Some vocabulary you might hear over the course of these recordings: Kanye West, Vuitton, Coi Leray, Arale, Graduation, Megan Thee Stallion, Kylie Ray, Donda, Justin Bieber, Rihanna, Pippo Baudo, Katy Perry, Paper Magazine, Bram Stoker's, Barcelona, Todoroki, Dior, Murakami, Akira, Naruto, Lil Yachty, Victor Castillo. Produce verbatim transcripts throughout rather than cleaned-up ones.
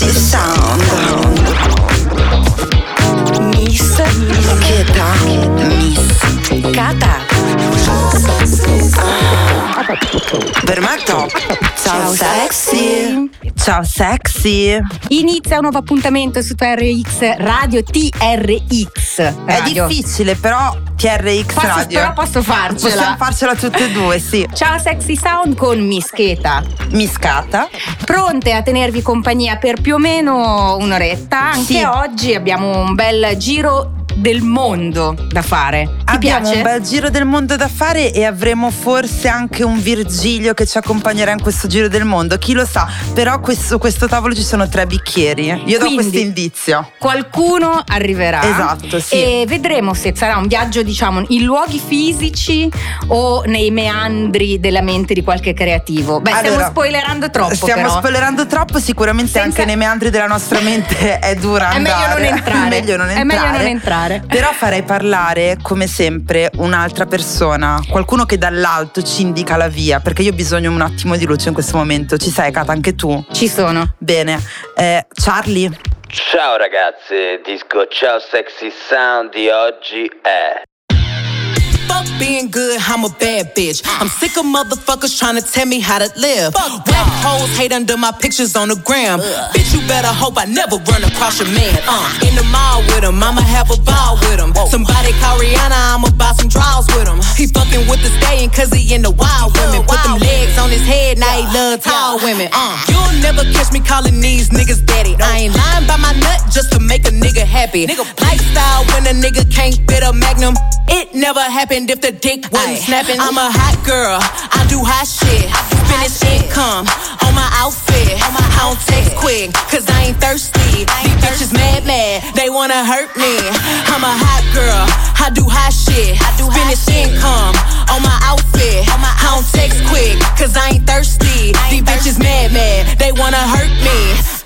Progressive Sound. Misceta, Miscata, Bermato. Ciao sexy. Ciao sexy. Inizia un nuovo appuntamento su T R X Radio. T R X Radio. È difficile però T R X posso, Radio. Però posso farcela. Possiamo farcela tutte e due, sì. Ciao Sexy Sound con Mischeta. Miscata. Pronte a tenervi compagnia per più o meno un'oretta. Anche sì. Oggi abbiamo un bel giro del mondo da fare. Ti abbiamo piace? Un bel giro del mondo da fare e avremo forse anche un Virgilio che ci accompagnerà in questo giro del mondo, chi lo sa, però questo, questo tavolo ci sono tre bicchieri, io quindi do questo indizio, qualcuno arriverà, esatto, sì. E vedremo se sarà un viaggio diciamo in luoghi fisici o nei meandri della mente di qualche creativo. Beh, allora, stiamo spoilerando troppo stiamo però. spoilerando troppo sicuramente. Senza... anche nei meandri della nostra mente è dura andare, è meglio non entrare, meglio non entrare. È meglio non entrare. Però farei parlare, come sempre, un'altra persona, qualcuno che dall'alto ci indica la via, perché io ho bisogno un attimo di luce in questo momento. Ci sei, Cata, anche tu? Ci sono. Bene. Eh, Charlie? Ciao ragazze, disco Ciao Sexy Sound di oggi è... Fuck being good, I'm a bad bitch. I'm sick of motherfuckers trying to tell me how to live. Fuck rap hoes hate under my pictures on the gram. Ugh. Bitch, you better hope I never run across your man. Uh. In the mall with him, I'ma have a ball with him. Whoa. Somebody call Rihanna, I'ma buy some draws with him. He fucking with the staying cause he in the wild women. Put them legs on his head, now he love tall women. Uh. You'll never catch me calling these niggas daddy. I ain't lying by my nut just to make a nigga happy. Nigga lifestyle when a nigga can't fit a magnum. It never happened if the dick wasn't snapping. I'm a hot girl, I do hot shit. I finish income on my outfit. On my I don't text quick, cause I ain't thirsty. I ain't These thirsty. Bitches mad mad, they wanna hurt me. I'm a hot girl, I do hot shit. I do finish income shit. On my outfit. On my I don't text quick, cause I ain't thirsty. I ain't These thirsty. Bitches mad mad, they wanna hurt me.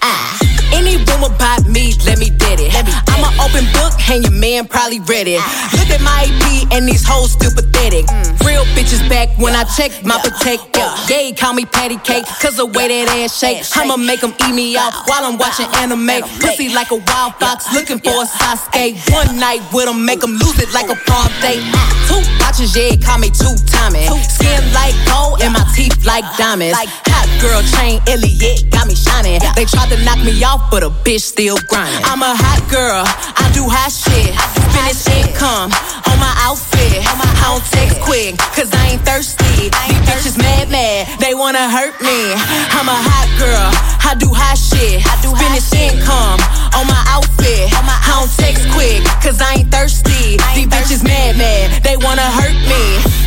Ah. Any rumor about me, let me dead it. Me dead I'm an open book, and your man probably read it. Ah. Look at my E P, and these hoes still pathetic. Mm. Real bitches back when yeah. I check my yeah. potato. Yeah, yeah, call me patty cake, cause the way that ass shake. I'ma make them eat me out while I'm watching anime. Pussy like a wild fox, yeah. looking for a Sasuke. Yeah. One night with them, make them lose it like a prom date. Ah. Two watches, yeah, call me two-timing. Two Skin like gold, yeah. and my teeth like diamonds. Like hot girl chain, Elliot, got me shining. Yeah. They tried to knock me off, but a bitch still grinding. I'm a hot girl, I do hot shit. Finish income on my outfit. On my I don't text quick, cause I ain't thirsty. I ain't These bitches mad mad, they wanna hurt me. I'm a hot girl, I do hot shit. I do Finish income on my outfit. On my I don't text quick, cause I ain't thirsty. I ain't These thirsty. Bitches mad mad, they wanna hurt me.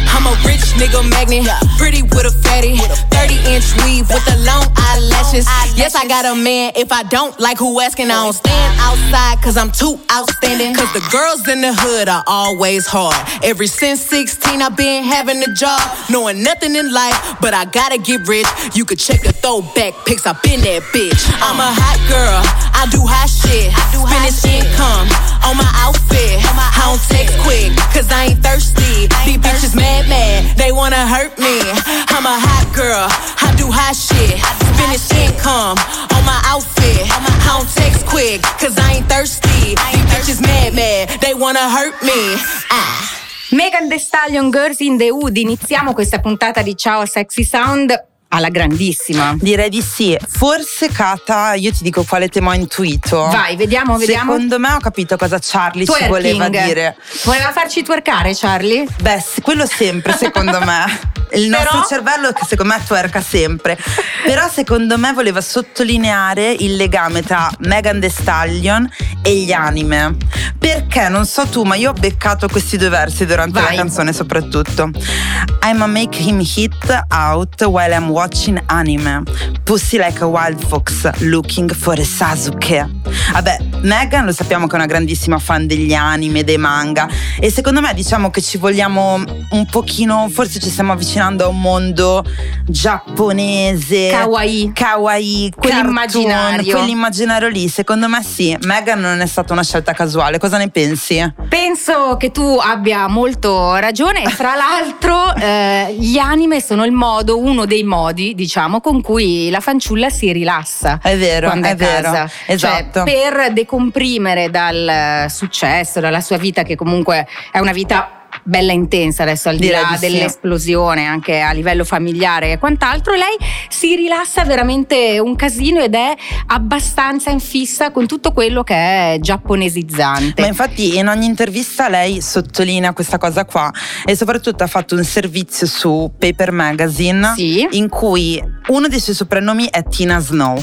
I'm a rich nigga magnet, pretty with a fatty. Thirty inch weave with the long eyelashes. Yes, I got a man, if I don't like who asking, I don't stand outside cause I'm too outstanding. Cause the girls in the hood are always hard. Ever since sixteen I been having a job, knowing nothing in life, but I gotta get rich. You could check the throwback pics, I been that bitch. I'm a hot girl, I do hot shit. Finish income on my outfit. I don't text quick cause I ain't thirsty. These bitches mad mad, they wanna hurt me. I'm a hot girl, I do hot shit. Finish income on my outfit. I don't text quick, cause I ain't thirsty. These bitches mad mad, they wanna hurt me. Ah. Megan Thee Stallion, Girls in the Hood. Iniziamo questa puntata di Ciao Sexy Sound alla grandissima. Direi di sì. Forse, Cata, io ti dico quale tema ho intuito. Vai, vediamo, vediamo. Secondo me ho capito cosa Charlie Twerking. Ci voleva dire. Voleva farci twerkare, Charlie? Beh, quello sempre, secondo me. Il nostro Però... cervello, che secondo me twerka sempre. Però secondo me voleva sottolineare il legame tra Megan Thee Stallion e gli anime. Perché, non so tu, ma io ho beccato questi due versi durante Vai. La canzone soprattutto. I'ma make him hit out while I'm watching anime. Pussy like a wild fox looking for a Sasuke. Vabbè, Megan lo sappiamo che è una grandissima fan degli anime, dei manga. E secondo me diciamo che ci vogliamo un pochino, forse ci stiamo avvicinando a un mondo giapponese. Kawaii. Kawaii. Quell'immaginario. Cartoon, quell'immaginario lì, secondo me sì. Megan non è stata una scelta casuale. Cosa cosa ne pensi? Penso che tu abbia molto ragione. Tra l'altro eh, gli anime sono il modo, uno dei modi, diciamo, con cui la fanciulla si rilassa. È vero, è, è vero, casa. Esatto. Cioè, per decomprimere dal successo, dalla sua vita, che comunque è una vita bella intensa adesso, al di là di dell'esplosione, sì, anche a livello familiare e quant'altro, lei si rilassa veramente un casino ed è abbastanza infissa con tutto quello che è giapponesizzante. Ma infatti in ogni intervista lei sottolinea questa cosa qua, e soprattutto ha fatto un servizio su Paper Magazine, sì, in cui uno dei suoi soprannomi è Tina Snow,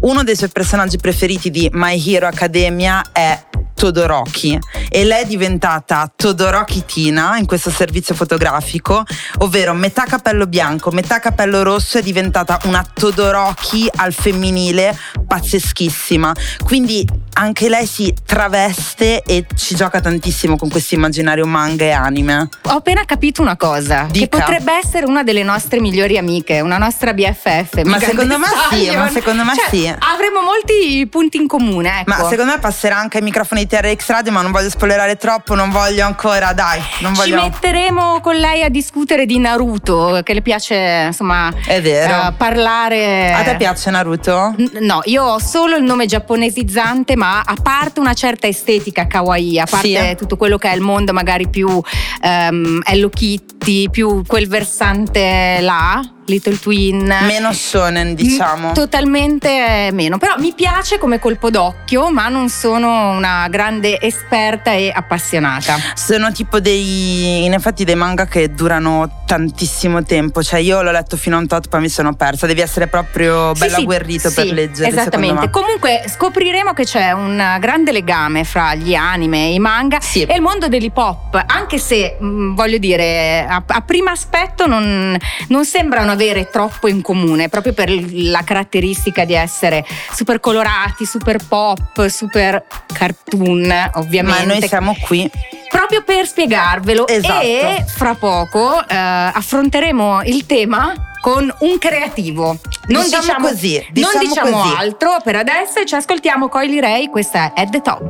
uno dei suoi personaggi preferiti di My Hero Academia è Todoroki, e lei è diventata Todoroki Tina in questo servizio fotografico, ovvero metà capello bianco, metà capello rosso, è diventata una Todoroki al femminile pazzeschissima. Quindi anche lei si traveste e ci gioca tantissimo con questo immaginario manga e anime. Ho appena capito una cosa, Dica. che potrebbe essere una delle nostre migliori amiche, una nostra B F F. Ma secondo me sì, ma secondo me cioè, sì. Avremo molti punti in comune, ecco. Ma secondo me passerà anche ai microfoni di T R X Radio, ma non voglio spoilerare troppo, non voglio ancora, dai, non voglio. Ci metteremo con lei a discutere di Naruto, che le piace, insomma, è vero, uh, parlare. A te piace Naruto? N- no, io ho solo il nome giapponesizzante, ma a parte una certa estetica kawaii, a parte, sì, tutto quello che è il mondo magari più um, Hello Kitty, più quel versante là, Little Twin, meno shonen, diciamo, totalmente meno, però mi piace come colpo d'occhio, ma non sono una grande esperta e appassionata. Sono tipo dei, in effetti, dei manga che durano tantissimo tempo, cioè io l'ho letto fino a un tot, poi mi sono persa, devi essere proprio bella, sì, agguerrito, sì, per sì, leggere, esattamente. Comunque scopriremo che c'è un grande legame fra gli anime, i manga, sì, e il mondo dell'hip hop, anche se mh, voglio dire a, a primo aspetto non, non sembrano avere troppo in comune, proprio per la caratteristica di essere super colorati, super pop, super cartoon, ovviamente. Ma noi siamo qui proprio per spiegarvelo, esatto, e fra poco eh, affronteremo il tema con un creativo. Non diciamo, diciamo così, diciamo non diciamo così. altro per adesso, e ci ascoltiamo Coi Leray, questa è At The Top.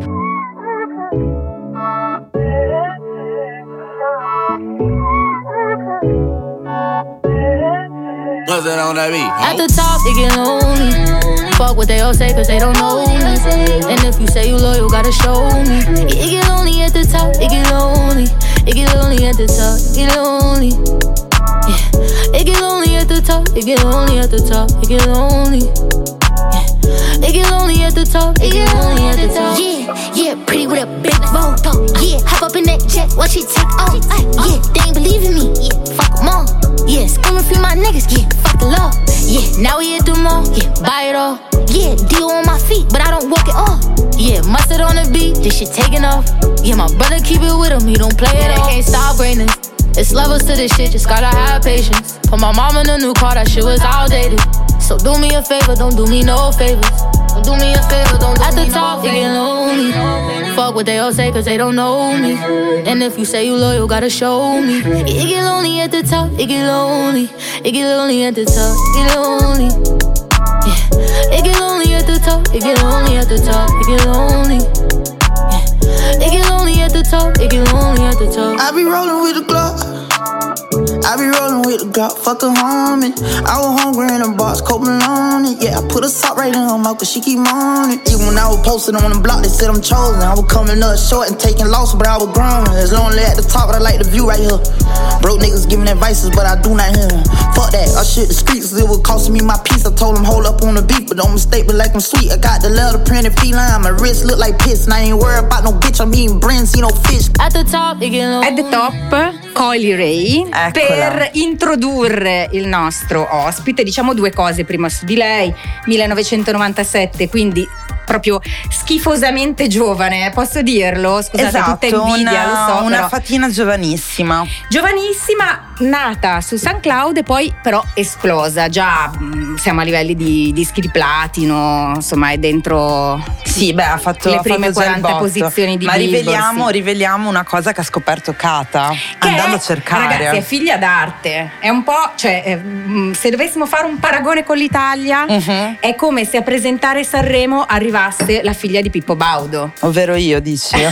At the top, it get lonely. Fuck what they all say, cause they don't know me. And if you say you loyal, gotta show me. It get lonely at the top, it get lonely. It get lonely at the top, it get lonely. Yeah. It get lonely at the top, it get lonely at the top, it get lonely. Yeah. It get lonely at the top, it get lonely at the top. Yeah, yeah, pretty with a big bone. Yeah, hop up in that jet while she take off. Yeah, they ain't believe in me. Yeah, fuck 'em all. Yeah, screaming for my niggas, yeah, fuck the law. Yeah, now we at the mall, yeah, buy it all. Yeah, deal on my feet, but I don't walk it off. Yeah, mustard on the beat, this shit taking off. Yeah, my brother keep it with him, he don't play it all. Can't stop greatness, it's levels to this shit, just gotta have patience. Put my mom in a new car, that shit was outdated. So do me a favor, don't do me no favors. Don't do me a favor, don't do At me no favors. At the top, it get lonely. Fuck what they all say, cause they don't know me. And if you say you loyal, gotta show me. It get lonely at the top, it get lonely. It get lonely at the top, it get lonely. Yeah. It get lonely at the top, it get lonely at the top, it get lonely. Yeah. It get lonely at the top, it get lonely at the top. I be rolling with the Glock, I be rollin' with the Glock, fuck a homie. I was hungry in a box, Coke Malone. Yeah, I put a sock right in her mouth, cause she keep on it. Even when I was posted on the block, they said I'm chosen. I was coming up short and taking loss, but I was grown. It's lonely at the top, but I like the view right here. Broke niggas giving advices, but I do not hear them. Fuck that, I shit the streets, it was costing me my peace. I told them hold up on the beat, but don't mistake me like I'm sweet. I got the letter printed feline, my wrist look like piss. And I ain't worried about no bitch, I'm eating Benzino fish. At the top, you know. At the top, Coi Leray. Per introdurre il nostro ospite, diciamo due cose prima su di lei. millenovecentonovantasette, quindi proprio schifosamente giovane, posso dirlo? Scusate, esatto, tutta invidia, una, lo so. Una però. fatina giovanissima. Giovanissima, nata su San Cloud e poi però esplosa già siamo a livelli di dischi di platino, insomma è dentro. Sì, beh, ha fatto le prime fatto quaranta posizioni di ma Billboard. Ma riveliamo, sì. riveliamo una cosa che ha scoperto Kata, che andando è, a cercare. Ragazzi, è figlia d'arte, è un po', cioè, se dovessimo fare un paragone con l'Italia, uh-huh. è come se a presentare Sanremo arrivasse la figlia di Pippo Baudo. Ovvero io, dici? No,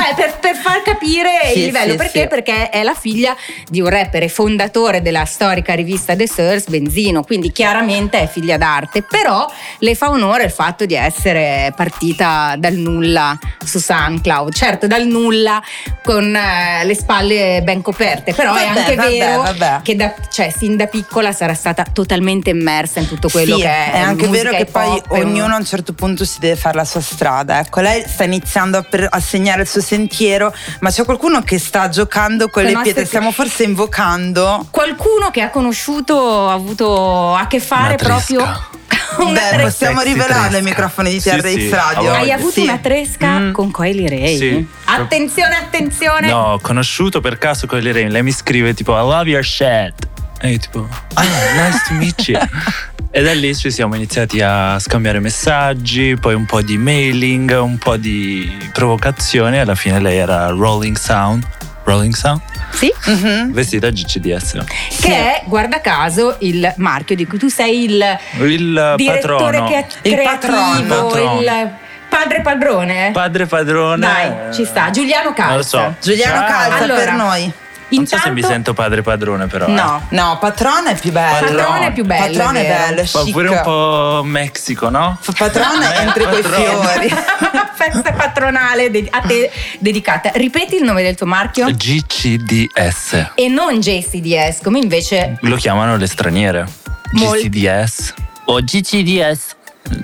è per, per far capire sì, il livello, sì, perché? Sì. Perché è la figlia di un rapper e fondatore della storica rivista The Source, Benzino, quindi chiaramente è figlia d'arte, però le fa onore il fatto di essere partita dal nulla su SoundCloud, certo dal nulla con eh, le spalle ben coperte, però vabbè, è anche vabbè, vero vabbè. che da, cioè, sin da piccola sarà stata totalmente immersa in tutto quello sì, che è. È anche vero che poi ognuno a un certo punto si deve fare la sua strada, ecco, lei sta iniziando a, per, a segnare il suo sentiero, ma c'è qualcuno che sta giocando con le pietre, stiamo forse invocando qualcuno che ha conosciuto, ha avuto a che fare proprio. Beh, possiamo rivelare tresca. I microfoni di T R X sì, sì. Radio. Hai avuto sì. una tresca mm. con Coi Leray? Sì. Attenzione, attenzione. No, ho conosciuto per caso Coi Leray. Lei mi scrive tipo I love your shit. E io tipo ah, nice to meet you. E da lì ci siamo iniziati a scambiare messaggi, poi un po' di mailing, un po' di provocazione. Alla fine lei era Rolling Sound. Rolling Sound? Sì. Mm-hmm. Vestita G C D S. Che sì. è, guarda caso, il marchio di cui tu sei il, il direttore patrono. Che è creativo, il patrono. Il padre padrone. Padre padrone. Dai, ci sta. Giuliano Calza. Non lo so. Giuliano ah. Calza allora, per noi. Non so se mi sento padre padrone però. No, eh. no, patrona è più bello. Patrona è più bello. Patrona è bello, è chic. Oppure un po' Mexico, no? Patrona entri coi fiori. Festa patronale de- a te dedicata. Ripeti il nome del tuo marchio? G C D S. E non J C D S, come invece lo chiamano le straniere. Molti. G C D S o G C D S.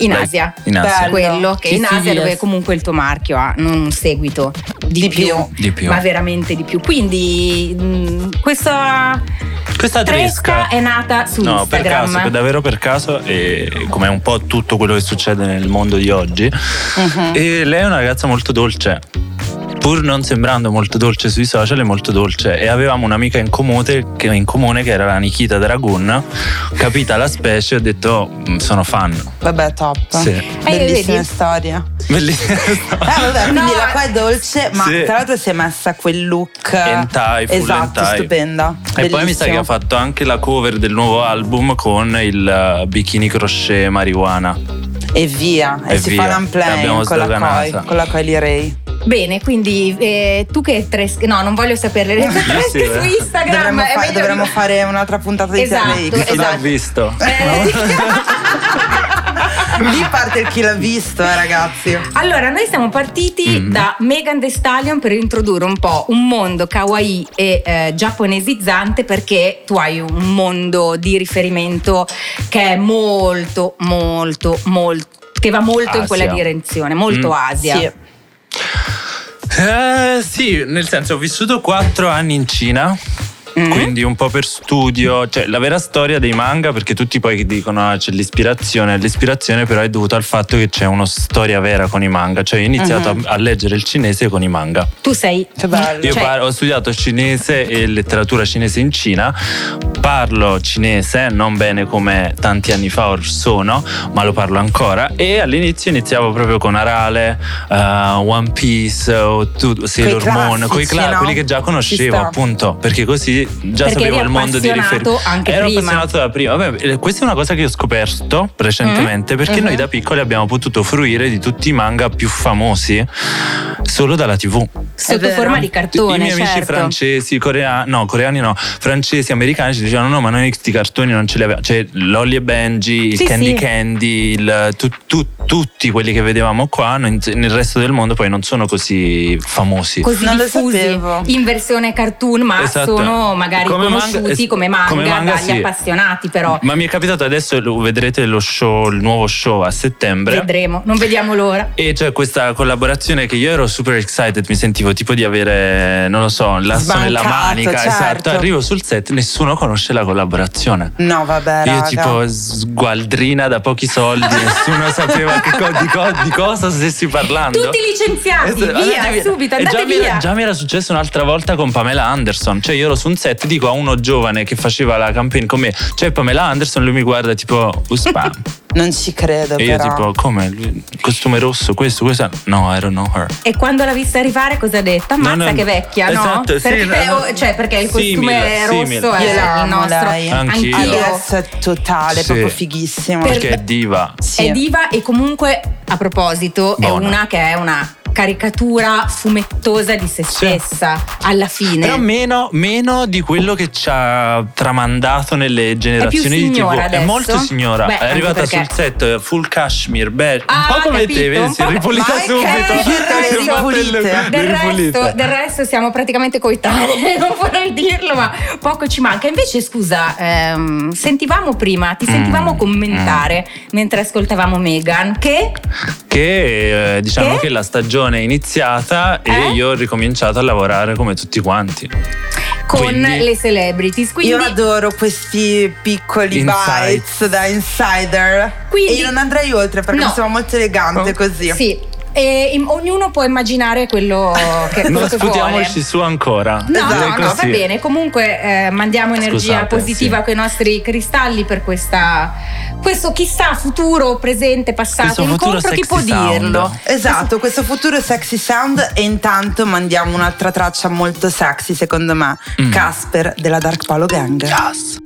In Asia, in Asia. quello che in Asia dove comunque il tuo marchio ha non un seguito di, di, più, di più, ma veramente di più. Quindi mh, questa questa tresca è nata su no, Instagram. No, per caso, davvero per caso, e come un po' tutto quello che succede nel mondo di oggi. Uh-huh. E lei è una ragazza molto dolce. Pur non sembrando molto dolce sui social, è molto dolce. E avevamo un'amica in comune, che, in comune, che era la Nikita Dragun. Capita la specie, ho detto oh, sono fan. Vabbè, top. Sì. Eh, Bellissima storia. Bellissima storia. Eh, vabbè, quindi no. la qua è dolce, ma sì. tra l'altro si è messa quel look hentai, full esatto, hentai. Stupenda. Bellissimo. E poi mi sa che ha fatto anche la cover del nuovo album con il bikini crochet marijuana. E via, e, e si via. Fa l'unplay con la Kylie Ray. Bene, quindi eh, tu che tresche? No, non voglio sapere le tresche su Instagram. Dovremmo, fa- meglio... dovremmo fare un'altra puntata di esatto, T R X. Esatto. Chi l'ha visto? Eh, no? Lì parte il chi l'ha visto, eh, ragazzi. Allora, noi siamo partiti mm. da Megan Thee Stallion per introdurre un po' un mondo kawaii e eh, giapponesizzante, perché tu hai un mondo di riferimento che è molto, molto, molto, che va molto Asia. In quella direzione, molto mm. Asia. Sì. Eh, sì, nel senso ho vissuto quattro anni in Cina, mm. quindi un po' per studio, cioè la vera storia dei manga, perché tutti poi dicono ah, c'è l'ispirazione, l'ispirazione però è dovuta al fatto che c'è una storia vera con i manga, cioè ho iniziato mm-hmm. a, a leggere il cinese con i manga. Tu sei? Che bello. Io cioè... parlo, ho studiato cinese e letteratura cinese in Cina, parlo cinese, non bene come tanti anni fa or sono, ma lo parlo ancora, e all'inizio iniziavo proprio con Arale, uh, One Piece, uh, tu, Sailor Moon, quei cla- no? quelli che già conoscevo appunto, perché così già perché sapevo il mondo di riferimento. Ero prima. appassionato da prima. Vabbè, questa è una cosa che ho scoperto recentemente, mm? perché mm-hmm. noi da piccoli abbiamo potuto fruire di tutti i manga più famosi solo dalla tivù. Sotto forma di cartone. I miei certo. amici francesi, coreani, no, coreani no, francesi, americani ci dicevano no, ma noi questi cartoni non ce li avevamo. Cioè Lolly e Benji, sì, il Candy sì. Candy, il, tu, tu, tutti quelli che vedevamo qua nel resto del mondo poi non sono così famosi. Così non diffusi in versione cartoon, ma esatto. sono magari come conosciuti manga, es- come manga, come manga dagli sì. appassionati però. Ma mi è capitato adesso, lo vedrete lo show, il nuovo show a settembre. Vedremo, non vediamo l'ora. E c'è questa collaborazione che io ero su super excited, mi sentivo tipo di avere, non lo so, un lasso sbancato nella manica, certo. Esatto, arrivo sul set, nessuno conosce la collaborazione. No, vabbè, io raga. tipo sgualdrina da pochi soldi, nessuno sapeva che co- di, co- di cosa stessi parlando. Tutti licenziati, via, andate via. subito, andate già via. Mi era, già mi era successo un'altra volta con Pamela Anderson, cioè io ero su un set, dico a uno giovane che faceva la campaign con me, cioè Pamela Anderson, lui mi guarda tipo, uspam. Non ci credo, e io però. tipo, come? Costume rosso, questo, questo? No, I don't know her. E quando l'ha vista arrivare cosa ha detto? Ammazza no, no, che vecchia, esatto, no? Esatto, sì, perché, no, cioè, perché il costume simile, rosso simile. è io il nostro. Lei. Anch'io. Anch'io. Totale, sì. Proprio fighissimo. Perché è diva. Sì. È diva e comunque, a proposito, Buona. è una che è una... caricatura fumettosa di se stessa, sì. alla fine. Però meno, meno di quello che ci ha tramandato nelle generazioni di tivù. Adesso. È molto signora. Beh, è arrivata sul set full cashmere, beh, ah, un po' come capito. te, vedi, si è ripulita subito. Del resto siamo praticamente coetanei, non vorrei dirlo, ma poco ci manca. Invece, scusa, ehm, sentivamo prima, ti sentivamo mm. commentare mm. mentre ascoltavamo Megan che che eh, diciamo che? che la stagione è iniziata e eh? io ho ricominciato a lavorare come tutti quanti con quindi, le celebrities, quindi io adoro questi piccoli insights. bites da insider, quindi, e io non andrei oltre perché no. mi sembra molto elegante oh. così sì. E in, ognuno può immaginare quello che vuole. Non sputiamoci su ancora. No, esatto. no, no, va bene. Comunque eh, mandiamo energia Scusate, positiva sì. con i nostri cristalli per questa, questo chissà futuro, presente, passato, incontro, chi può sound. dirlo. Esatto, questo futuro sexy sound. E intanto mandiamo un'altra traccia molto sexy, secondo me, mm. Casper della Dark Palo Gang. Yes.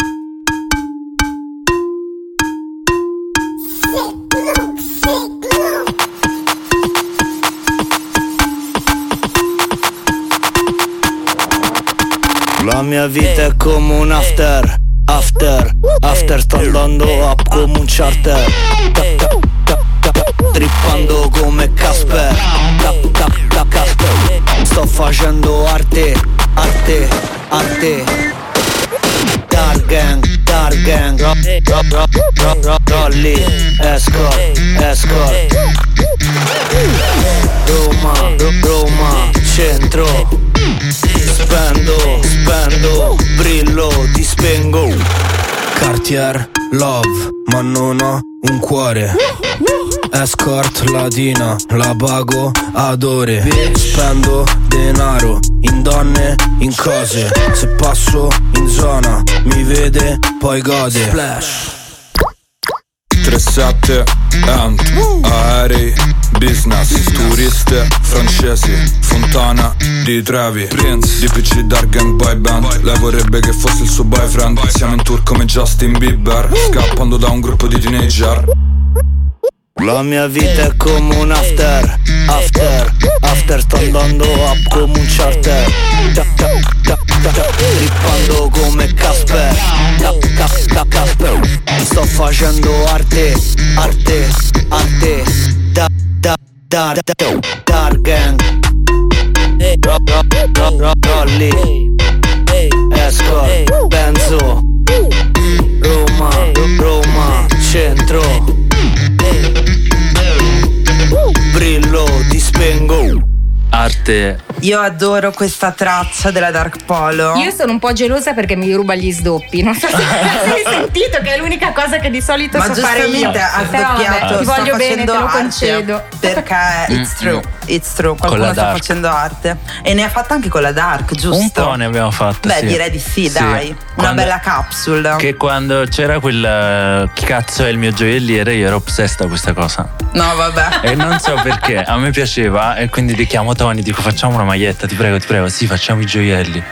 La mia vita è come un after, after, after. Sto andando up come un charter, tap, tap, tap, tap. Trippando come Casper, tap, tap, tap, Casper. Sto facendo arte, arte, arte. Dark gang, dark gang, rock, rock, rock, rock, rolli, escort, escort. Roma, Roma, centro. Spendo, spendo, brillo, ti spengo. Cartier, love, ma non ho un cuore. Escort latina, la pago ad ore. Spendo denaro, in donne, in cose. Se passo in zona, mi vede, poi gode. Splash. Tre sette, amp, aerei, business, turiste, francesi, Fontana, di Trevi, Prince, D P C, Dark Gang, Boy Band. Lei vorrebbe che fosse il suo boyfriend. Siamo in tour come Justin Bieber, scappando da un gruppo di teenager. La mia vita è come un after, after, after. Sto andando up come un charter, tap, tap, tap, tap. Rippando come Casper, tap, tap, tap, Casper. Sto facendo arte, arte, arte. Da, da, da, da, dark gang. Rock, rock, rock, rock, rolli. Escort, Benzo. Roma, Roma, centro. Brillo, ti spengo. Arte. Io adoro questa traccia della Dark Polo. Io sono un po' gelosa perché mi ruba gli sdoppi. Non so se hai sentito che è l'unica cosa che di solito Ma so fare io. Ma giustamente ha sdoppiato. Ti voglio bene, te lo concedo. Perché it's true, it's true. Qualcuno sta facendo arte. E ne ha fatta anche con la Dark, giusto? Un po' ne abbiamo fatta. Beh, sì. direi di sì, sì. dai. Una quando, bella capsule. Che quando c'era quel chi cazzo è il mio gioielliere, io ero obsesta a questa cosa. No, vabbè. E non so perché, a me piaceva e quindi li chiamo Tony, dico facciamo una maglietta, ti prego, ti prego, sì facciamo i gioielli.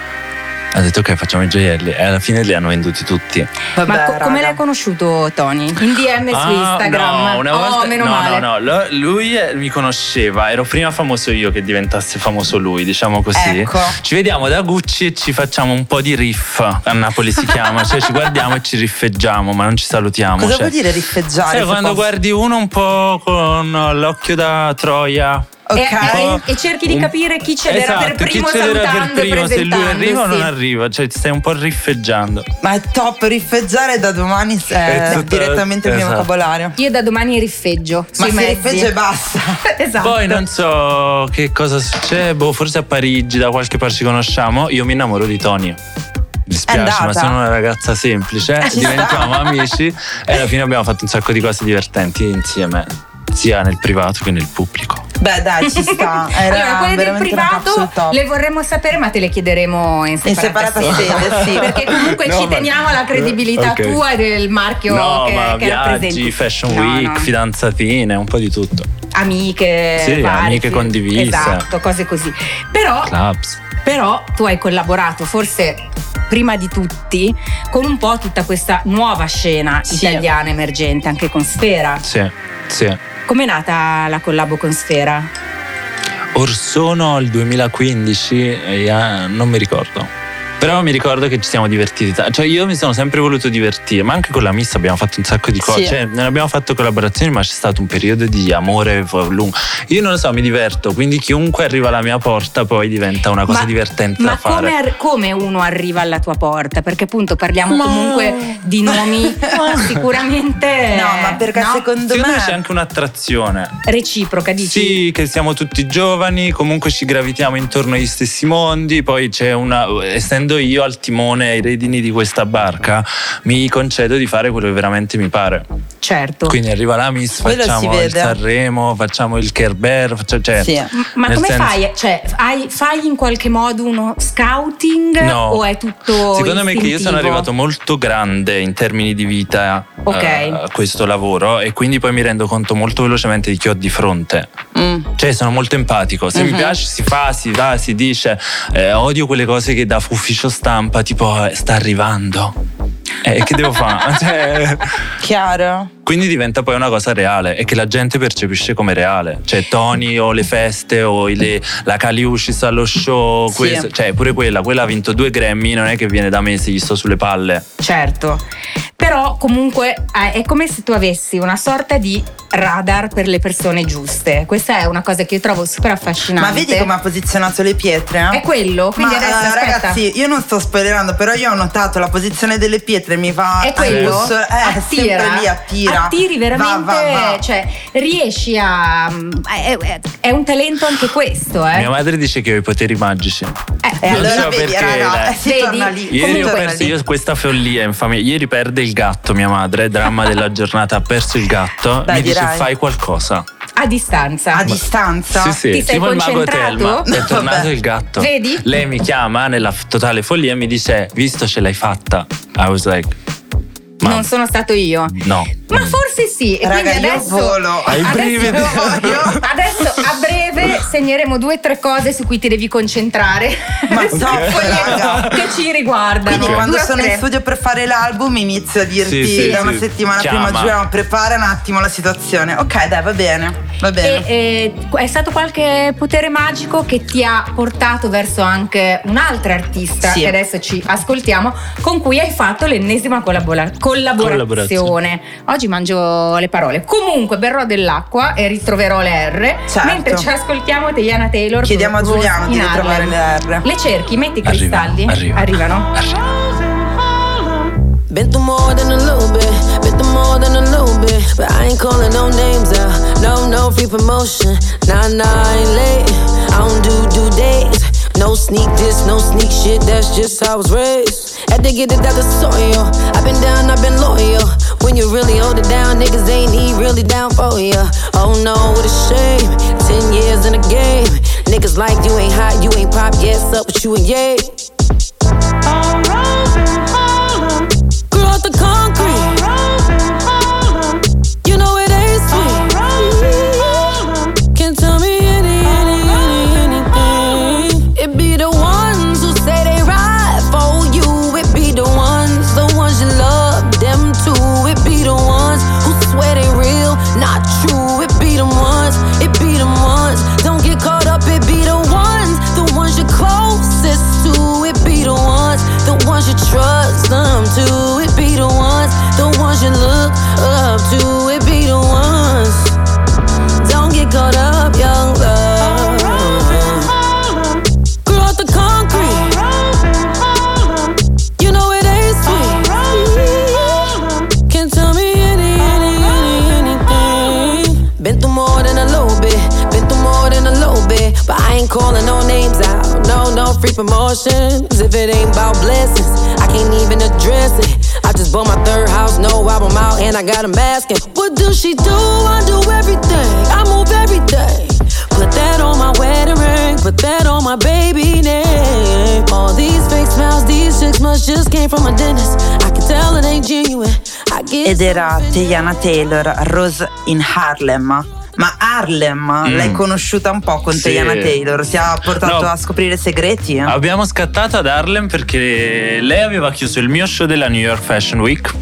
Ha detto ok, facciamo i gioielli e alla fine li hanno venduti tutti. Vabbè, ma co- come l'hai conosciuto Tony? In D M su ah, Instagram? No, una volta, oh, meno no, male. no, no, lui mi conosceva, ero prima famoso io che diventasse famoso lui, diciamo così. Ecco. Ci vediamo da Gucci e ci facciamo un po' di riff, a Napoli si chiama, cioè ci guardiamo e ci riffeggiamo, ma non ci salutiamo. Cosa cioè. vuol dire riffeggiare? Sai, quando posso... guardi uno un po' con l'occhio da Troia. okay. e, e, e cerchi di capire chi cederà esatto, per primo chi cederà salutando per primo, e presentandosi. Se lui arriva o non arriva, cioè ti stai un po' riffeggiando. Ma è top, riffeggiare da domani è esatto, direttamente esatto. il mio vocabolario. Io da domani riffeggio. Ma si riffeggio e basta. Esatto. Poi non so che cosa succede, boh, forse a Parigi da qualche parte ci conosciamo, io mi innamoro di Tony. Mi dispiace, ma sono una ragazza semplice, diventiamo amici e alla fine abbiamo fatto un sacco di cose divertenti insieme, sia nel privato che nel pubblico. Beh dai, ci sta. Era allora, quelle del privato le vorremmo sapere, ma te le chiederemo in separata, in separata sede, sì, perché comunque no, ci ma... teniamo alla credibilità okay. tua e del marchio no, che, ma che rappresenti. Fashion no, Week, no. fidanzatine, un po' di tutto. Amiche, sì, party, amiche condivise. Esatto, cose così. Però Clubs. Però tu hai collaborato forse prima di tutti con un po' tutta questa nuova scena sì. italiana emergente, anche con Sfera. Sì, sì. Com'è nata la collabo con Sfera? Or sono al duemilaquindici, eh, non mi ricordo. Però mi ricordo che ci siamo divertiti. Cioè io mi sono sempre voluto divertire, ma anche con la Miss abbiamo fatto un sacco di cose. Sì. Cioè non abbiamo fatto collaborazioni, ma c'è stato un periodo di amore lungo. Io non lo so, mi diverto, quindi chiunque arriva alla mia porta poi diventa una cosa ma, divertente ma da fare. Ma come, come uno arriva alla tua porta? Perché appunto parliamo no. comunque di nomi sicuramente... No, ma perché no. secondo, secondo me... me c'è anche un'attrazione. Reciproca, dici? Sì, che siamo tutti giovani, comunque ci gravitiamo intorno agli stessi mondi, poi c'è una... essendo io al timone, ai redini di questa barca, mi concedo di fare quello che veramente mi pare. Certo. Quindi arriva la Miss, facciamo il Sanremo, facciamo il Kerber, cioè, sì. Ma come senso... fai? Cioè, hai, fai in qualche modo uno scouting no. o è tutto secondo istintivo? Me che io sono arrivato molto grande in termini di vita okay. uh, a questo lavoro e quindi poi mi rendo conto molto velocemente di chi ho di fronte. Mm. Cioè sono molto empatico, se mm-hmm. mi piace si fa, si va, si dice, eh, odio quelle cose che da ufficio stampa tipo eh, sta arrivando. Eh, che devo fare? Cioè, chiaro. Quindi diventa poi una cosa reale e che la gente percepisce come reale. Cioè Tony o le feste o le, la Caliucis allo show, sì. questo, cioè pure quella, quella ha vinto due Grammy, non è che viene da me se gli sto sulle palle. Certo. Però comunque eh, è come se tu avessi una sorta di radar per le persone giuste. Questa è una cosa che io trovo super affascinante. Ma vedi come ha posizionato le pietre? Eh? È quello. Quindi ma, adesso, uh, ragazzi, io non sto spoilerando, però io ho notato la posizione delle pietre. Mi fa è quello eh, attira, sempre lì attira attiri veramente va, va, va. Cioè riesci a è, è un talento anche questo eh. Mia madre dice che ho i poteri magici eh, non allora so vedi, perché raga, si vedi, torna lì. Ieri ho perso io questa follia in famiglia, ieri perde il gatto mia madre, dramma della giornata, ha perso il gatto. Dai, mi dice dirai. Fai qualcosa a distanza. A distanza? Sì, sì. Ti sei tipo concentrato? Il mago Telma, no, è tornato vabbè. Il gatto. Vedi? Lei mi chiama nella totale follia e mi dice visto ce l'hai fatta. I was like ma non sono stato io. No. Ma forse sì. E raga, quindi adesso io volo. Adesso, adesso, adesso a breve segneremo due o tre cose su cui ti devi concentrare. Ma so, okay. che ci riguardano. Quindi quando dura sono tre. In studio per fare l'album inizio a dirti sì, sì, da una sì. settimana chiama. Prima giuriamo, prepara un attimo la situazione. Ok, dai, va bene. Va bene. E, e, è stato qualche potere magico che ti ha portato verso anche un'altra artista sì. che adesso ci ascoltiamo, con cui hai fatto l'ennesima collabora- collaborazione. collaborazione. Oggi mangio le parole. Comunque berrò dell'acqua e ritroverò le R. Certo. Mentre ci ascoltiamo Teyana Taylor. Chiediamo a Giuliano di ritrovare le R. Le cerchi, metti i cristalli. Arriva. Arrivano. Arriva. Been through more than a little bit, been through more than a little bit, but I ain't calling no names out, no, no free promotion, nah, nah, I ain't late, I don't do due dates, no sneak this, no sneak shit, that's just how I was raised, had to get it out the soil, I've been down, I've been loyal, when you really hold it down, niggas ain't he really down for ya, oh no, what a shame, ten years in the game, niggas like you ain't hot, you ain't pop, yes, up with you and yay. I'm rising Harlem. Grew out the concrete. I'm rising Harlem. You know it ain't sweet. I'm rising Harlem. Can't tell me any, any, any, anything. It be the ones who say they ride for you. It be the ones, the ones you love, them too. It be the ones who swear they real, not true. It be the ones, it be the ones. Don't get caught up, it be the ones, the ones you're closest to. these promotions if it ain't about blessings? I can't even address it. I just bought my third house, no album out, and I got a mask. And what do she do? I do everything. I move everything. Put that on my wedding ring. Put that on my baby name. All these fake smiles, these chicks must just came from a dentist. I can tell it ain't genuine. I guess. Ed era Teyana Taylor, Rose in Harlem. Ma Harlem mm. l'hai conosciuta un po' con sì. Teyana Taylor, si è portato no, a scoprire segreti. Abbiamo scattato ad Harlem perché lei aveva chiuso il mio show della New York Fashion Week.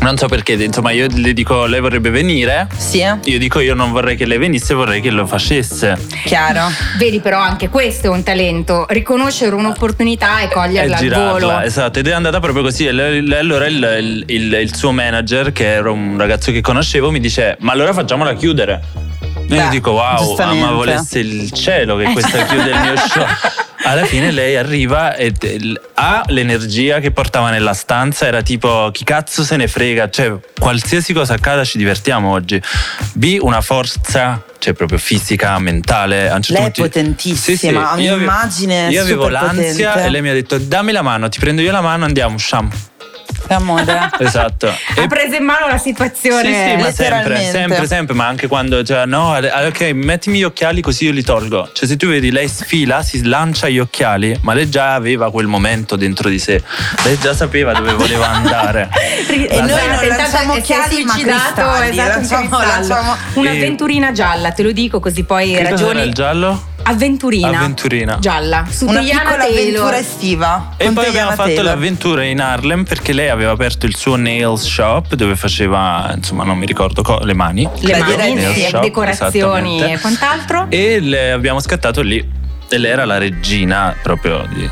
Non so perché, insomma, io le dico lei vorrebbe venire. Sì. Io dico io non vorrei che lei venisse, vorrei che lo facesse. Chiaro. Vedi però anche questo è un talento, riconoscere un'opportunità e coglierla e al volo. Esatto, ed è andata proprio così. Allora il, il, il, il suo manager, che era un ragazzo che conoscevo, mi dice ma allora facciamola chiudere. E io dico wow, ah, ma volesse il cielo che questa chiude il mio show. Alla fine lei arriva e ha l'energia che portava nella stanza, era tipo chi cazzo se ne frega, cioè qualsiasi cosa accada ci divertiamo oggi. B, una forza, cioè proprio fisica, mentale. A un certo lei è potentissima, ha sì, sì, un'immagine io avevo super l'ansia potente. E lei mi ha detto dammi la mano, ti prendo io la mano, andiamo, usciamo. La moda. Esatto. Ha e... preso in mano la situazione. Sì, sì, ma sempre, sempre, sempre. Ma anche quando, cioè, no, ok, mettimi gli occhiali così io li tolgo. Cioè, se tu vedi, lei sfila, si slancia gli occhiali, ma lei già aveva quel momento dentro di sé. Lei già sapeva dove voleva andare. E la noi non lanciamo occhiali, ma cristalli. Esatto, lanciamo, un lanciamo. Un'avventurina e... gialla, te lo dico, così poi che ragioni. Cos'era il giallo? Avventurina. Avventurina gialla su una Teyana piccola Taylor. Avventura estiva. E poi Teyana abbiamo fatto Taylor. L'avventura in Harlem perché lei aveva aperto il suo nails shop dove faceva, insomma, non mi ricordo co- le mani, le mani, nails sì, shop, decorazioni e quant'altro. E le abbiamo scattato lì. E lei era la regina proprio di,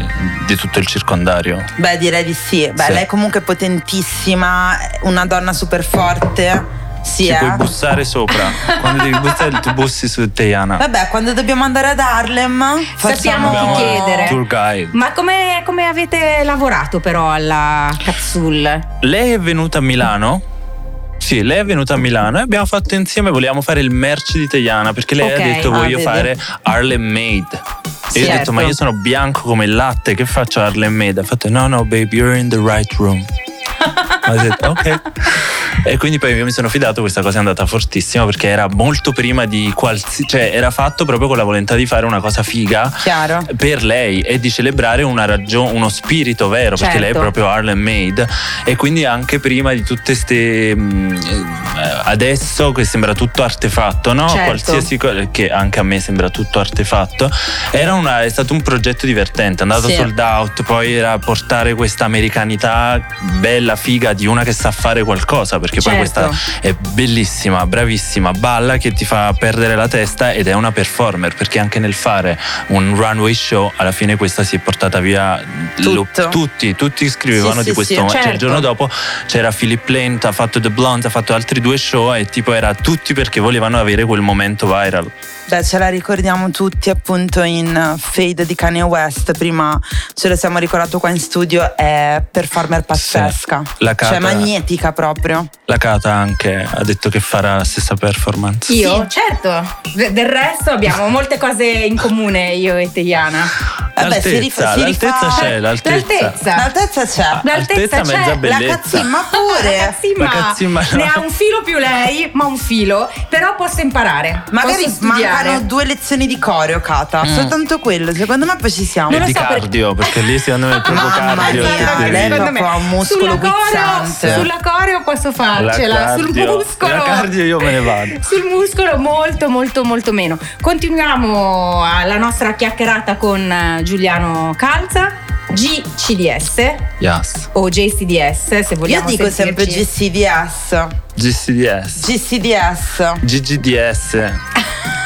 di tutto il circondario. Beh, direi di sì. Beh, sì. Lei è comunque potentissima, una donna super forte. Sì, ci eh? puoi bussare sopra. Quando devi bussare tu bussi su Teyana. Vabbè, quando dobbiamo andare ad Harlem sappiamo chi chiedere. Ma come, come avete lavorato però alla Capsule? Lei è venuta a Milano. Sì, lei è venuta a Milano e abbiamo fatto insieme, volevamo fare il merch di Teyana perché lei okay. ha detto voglio ah, fare Harlem Made. E io certo. ho detto ma io sono bianco come il latte, che faccio Harlem Made? Ha fatto no no babe, you're in the right room. Ho detto ok. E quindi poi io mi sono fidato, questa cosa è andata fortissima perché era molto prima di qualsiasi, cioè era fatto proprio con la volontà di fare una cosa figa chiaro. Per lei e di celebrare una ragione, uno spirito vero certo. perché lei è proprio Harlem Made e quindi anche prima di tutte ste adesso che sembra tutto artefatto no certo. qualsiasi cosa che anche a me sembra tutto artefatto era una, è stato un progetto divertente, è andato sì. sold out, poi era portare questa americanità bella figa di una che sa fare qualcosa perché certo. poi questa è bellissima, bravissima, balla che ti fa perdere la testa ed è una performer perché anche nel fare un runway show alla fine questa si è portata via lo, tutti, tutti scrivevano sì, di sì, questo sì, certo. cioè, il giorno dopo c'era Philip Lane, ha fatto The Blonde, ha fatto altri due show e tipo era tutti perché volevano avere quel momento viral. Beh, ce la ricordiamo tutti appunto in Fade di Kanye West, prima ce lo siamo ricordato qua in studio, è performer pazzesca sì, la Cata, cioè magnetica proprio. La Cata anche ha detto che farà la stessa performance. Io? Sì, certo, del resto abbiamo molte cose in comune io e Teyana. L'altezza, Beh, si rifà, si l'altezza rifà... c'è, l'altezza. l'altezza L'altezza c'è L'altezza, l'altezza c'è, mezza bellezza. La cazzimma pure la cazzimma, la cazzimma no. Ne ha un filo più lei, ma un filo. Però posso imparare, magari posso studiare. Mancano due lezioni di coreo, Cata mm. soltanto quello, secondo me poi ci siamo. E di so cardio, perché... perché lì secondo me è proprio cardio mia, lei ha un muscolo sulla guizzante. Sulla coreo posso farcela, sul muscolo la cardio io me ne vado. Sul muscolo molto molto molto meno. Continuiamo la nostra chiacchierata con Giuliano Calza, G C D S yes. o J C D S se vogliamo. Io dico sempre G C D S. G C D S. G C D S. G G D S.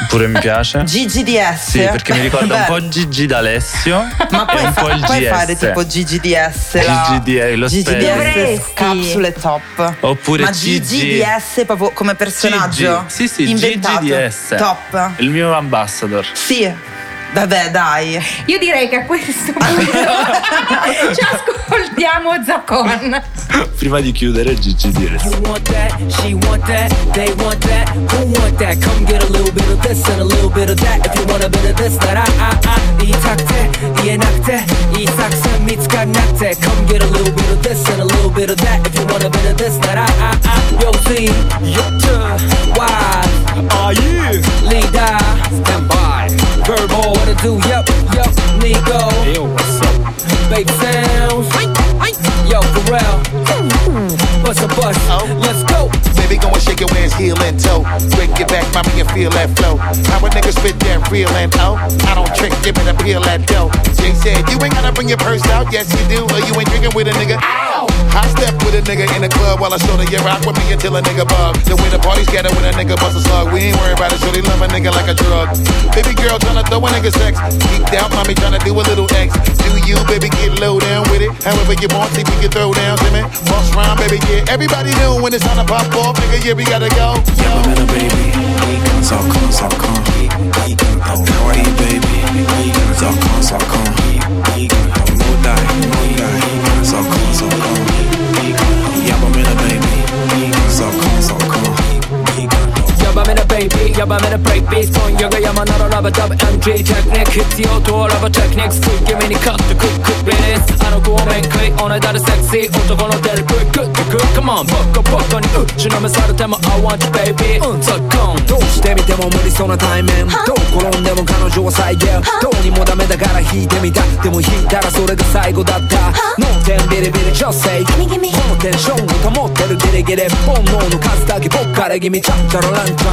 Pure mi piace. G G D S. Sì, perché mi ricorda un po' Gigi D'Alessio. Ma poi fa, puoi fare tipo G G D S. La... G G D S. Lo G G D S capsule top. Oppure Ma G G D S proprio come personaggio. G G. Sì, sì, inventato. G G D S. Top. Il mio ambassador. Sì. Vabbè, dai. Io direi che a questo punto ci ascoltiamo Zacon. Prima di chiudere G C D S. You want that, she want that, they want that, who want that? Come get a little bit of this and a little bit of that. If you want a bit of this, that I, I, I. 이탁대, 이낙대, 이삭삼 미츠가 낙대. Come get a little bit of this and a little bit of that. If you want a bit of this, that I, I, I. Yo, Z, Yopta, Wise, are you? Leader, stand by, verbal. What to do, yup, yup, Nigo. Yo, what's up? Babe sounds. Yo, Pharrell. What's a bus? Let's go. Baby, go and shake your ass, heel and toe. Break your back, mommy, and feel that flow. How a nigga spit that real and oh. I don't trick, give it a peel that dough. Jay said, you ain't gotta bring your purse out. Yes, you do, or you ain't drinking with a nigga. Ow! I step with a nigga in the club while I show the year rock with me until a nigga bug. The way the party's scatter when a nigga bust a slug. We ain't worried about it, so they love a nigga like a drug. Baby girl tryna throw a nigga sex. Geeked out, mommy tryna do a little X. Do you, baby, get low down with it. However you want, see if you can throw down, see me. Boss round, baby, yeah. Everybody knew when it's time to pop off, nigga, yeah, we gotta go. Yeah, I'm in a baby. Zacon, Zacon. How are you, baby? Zacon, Zacon. No die, no die. Zacon, Zacon. Yeah, I'm in a baby. Zacon, Zacon. 야밤에는 baby 야밤에는 baby 손녀가 야만 알아 라바 잡아 엠지 테크닉 히트요 도어라바 테크닉 스키미니 컷도 쿡쿡 리니스 안 오고 오면 클릭 오늘따라 섹시 오토건 호텔 불끄끄끄 Come on 벅벅벅거니 으치나면 사르테마 I want you baby 운석콩 도시대미대모 머리소나 타이밍 도고로운데모 가노조와 사이게 돈이 못하면다가라 히데미다 데모 히따라 소리가 사이고 닿다 노잼 비리비리 just say 호모텐 쇼부터 모텔을 기리기리 뽐노노 가스다기 복가래기미 짝자로란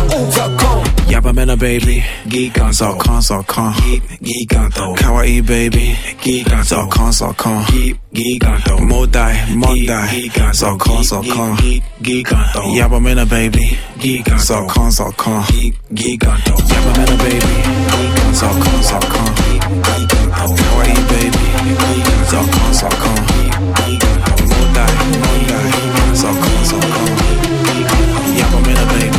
Yabamena baby, Gigan so con so con, Giganto, Kawaii baby, Gigan so con so con, Giganto, Modai, Modai, Gigan so con so con, Giganto, Yabamena baby, Gigan so con so con, Giganto, Yabamena baby, Gigan so con so con, Giganto, Kawaii baby, Gigan so con so con, Giganto, Modai, Modai, Gigan so con so con, Yabamena baby.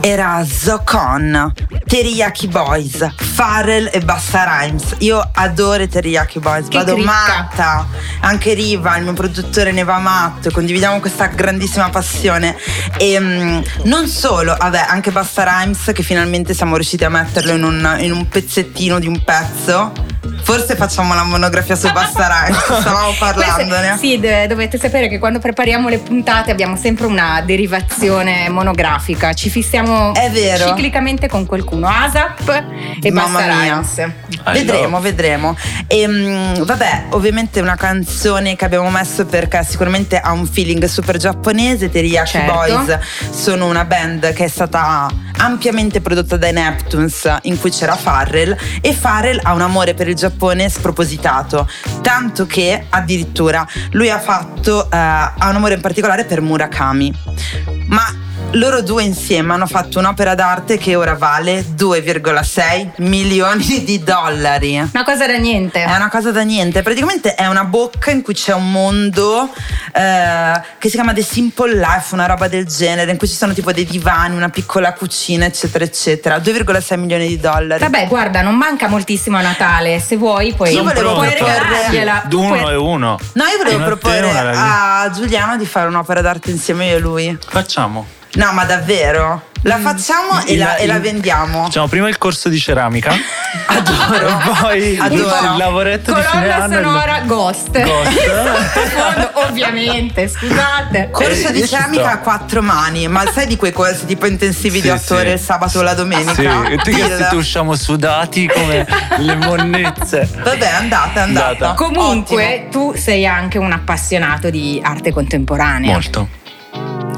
Era Zocon, Teriyaki Boys, Pharrell e Bassa Rhymes. Io adoro i Teriyaki Boys, vado matta. Anche Riva, il mio produttore, ne va matto. Condividiamo questa grandissima passione. E mh, non solo, vabbè, anche Bassa Rhymes, che finalmente siamo riusciti a metterlo in un, in un pezzettino di un pezzo. Forse facciamo la monografia su Bassa Rhymes, stavamo parlandone. Queste, sì, de- dovete sapere che quando prepariamo le puntate abbiamo sempre una derivazione monografica. Ci fissiamo ciclicamente con qualcuno, ASAP e Bassa Rhymes. Vedremo, vedremo. E, mh, vabbè, ovviamente una canzone che abbiamo messo perché sicuramente ha un feeling super giapponese. Teriyaki certo. Boys sono una band che è stata ampiamente prodotta dai Neptunes, in cui c'era Pharrell, e Pharrell ha un amore per il Giappone spropositato, tanto che addirittura lui ha fatto eh, ha un amore in particolare per Murakami, ma loro due insieme hanno fatto un'opera d'arte che ora vale due virgola sei milioni di dollari. Una cosa da niente. È una cosa da niente. Praticamente è una bocca in cui c'è un mondo eh, che si chiama The Simple Life, una roba del genere, in cui ci sono tipo dei divani, una piccola cucina, eccetera, eccetera. due virgola sei milioni di dollari. Vabbè, guarda, non manca moltissimo a Natale. Se vuoi, poi io volevo pronto, proporre d'uno puoi... e uno. No, io volevo proporre a Giuliano di fare un'opera d'arte insieme io e lui. Facciamo. No, ma davvero? La facciamo mm. e, la, e la vendiamo. Facciamo prima il corso di ceramica. Adoro. Poi adoro. Il lavoretto Colonna di fine anno. Colonna sonora Ghost. Ghost. Ovviamente, scusate. Corso eh, di ceramica a quattro mani. Ma sai di quei corsi tipo intensivi sì, di otto sì. ore il sabato o la domenica? Sì, e tu che se tu usciamo sudati come le monnezze. Vabbè, andate, andate. Andata. Comunque, ottimo. Tu sei anche un appassionato di arte contemporanea. Molto.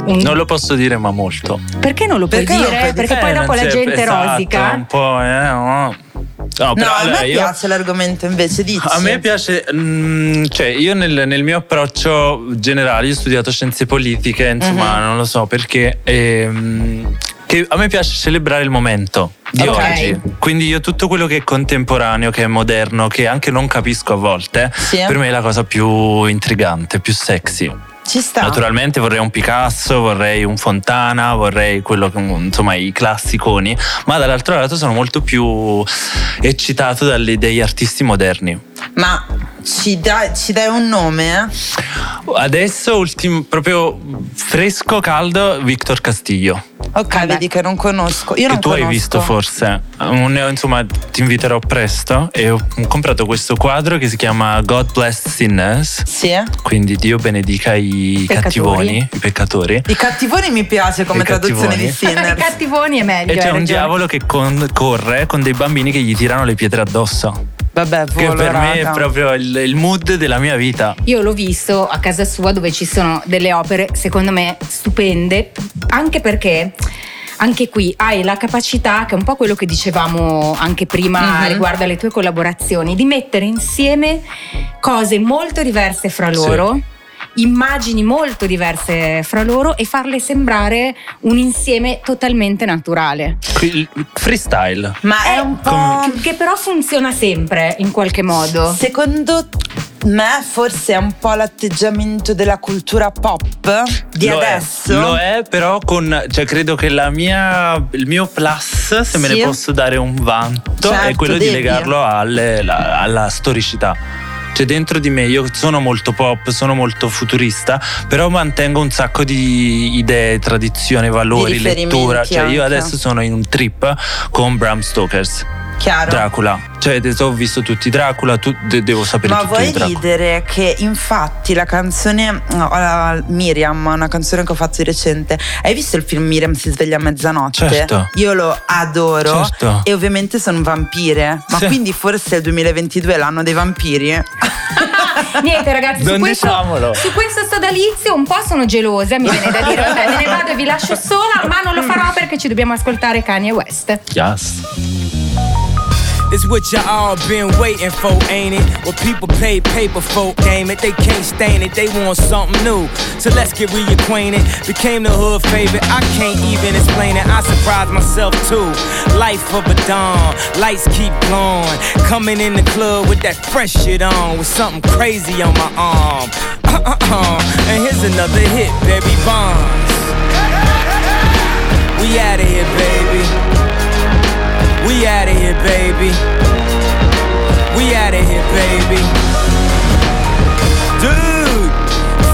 Non lo posso dire, ma molto. Perché non lo puoi perché dire? Lo puoi perché eh, poi dopo la gente rosica. Un po', eh. No, no, però, no a allora, me io... piace l'argomento invece, dici. A me piace, mh, cioè io nel, nel mio approccio generale, io ho studiato scienze politiche, insomma, mm-hmm. non lo so perché. Ehm, che a me piace celebrare il momento di okay. oggi, quindi io tutto quello che è contemporaneo, che è moderno, che anche non capisco a volte, sì. per me è la cosa più intrigante, più sexy. Ci sta. Naturalmente vorrei un Picasso, vorrei un Fontana, vorrei quello che, insomma, i classiconi, ma dall'altro lato sono molto più eccitato dagli artisti moderni. Ma ci dai, ci dai un nome? Eh? Adesso ultimo, proprio fresco, caldo, Victor Castillo. Ok, ah, vedi che non conosco. Io che non tu conosco. Hai visto forse? Un, insomma, ti inviterò presto. E ho comprato questo quadro che si chiama God Bless Sinners. Sì. Quindi Dio benedica i cattivoni, i peccatori. I cattivoni mi piace come I traduzione cattivoni. Di Sinners. I cattivoni è meglio. E c'è un diavolo che con, corre con dei bambini che gli tirano le pietre addosso. Vabbè, che per me è proprio il, il mood della mia vita. Io l'ho visto a casa sua, dove ci sono delle opere secondo me stupende, anche perché anche qui hai la capacità, che è un po' quello che dicevamo anche prima, mm-hmm. riguardo alle tue collaborazioni, di mettere insieme cose molto diverse fra loro, sì. immagini molto diverse fra loro, e farle sembrare un insieme totalmente naturale. Il freestyle, ma è un po' che però funziona sempre in qualche modo. Secondo me forse è un po' l'atteggiamento della cultura pop di lo adesso. È, lo è, però con, cioè, credo che la mia, il mio plus, se sì. me ne posso dare un vanto, certo, è quello devi. di legarlo alle, la, alla storicità. Cioè, dentro di me io sono molto pop, sono molto futurista, però mantengo un sacco di idee, tradizioni, valori, lettura. Cioè, io adesso sono in un trip con Bram Stoker's Chiaro. Dracula. Cioè, ho visto tutti i Dracula, tu, de- devo sapere Ma tutto di Dracula. Ma vuoi ridere che infatti la canzone no, la Miriam, una canzone che ho fatto di recente. Hai visto il film Miriam si sveglia a mezzanotte? Certo. Io lo adoro, certo. e ovviamente sono vampire. Ma sì. quindi forse il duemilaventidue è l'anno dei vampiri? Niente ragazzi, su questo, su questo sodalizio un po' sono gelosa, mi viene da dire, vabbè, me ne vado e vi lascio sola, ma non lo farò perché ci dobbiamo ascoltare Kanye West. Yes. It's what y'all been waiting for, ain't it? What people pay paper for, damn it. They can't stand it, they want something new. So let's get reacquainted. Became the hood favorite, I can't even explain it. I surprised myself too. Life of a dawn, lights keep glowing. Coming in the club with that fresh shit on, with something crazy on my arm. Uh-uh-uh. And here's another hit, baby, Bonds. We outta here, baby. We outta here, baby. We outta here, baby. Dude,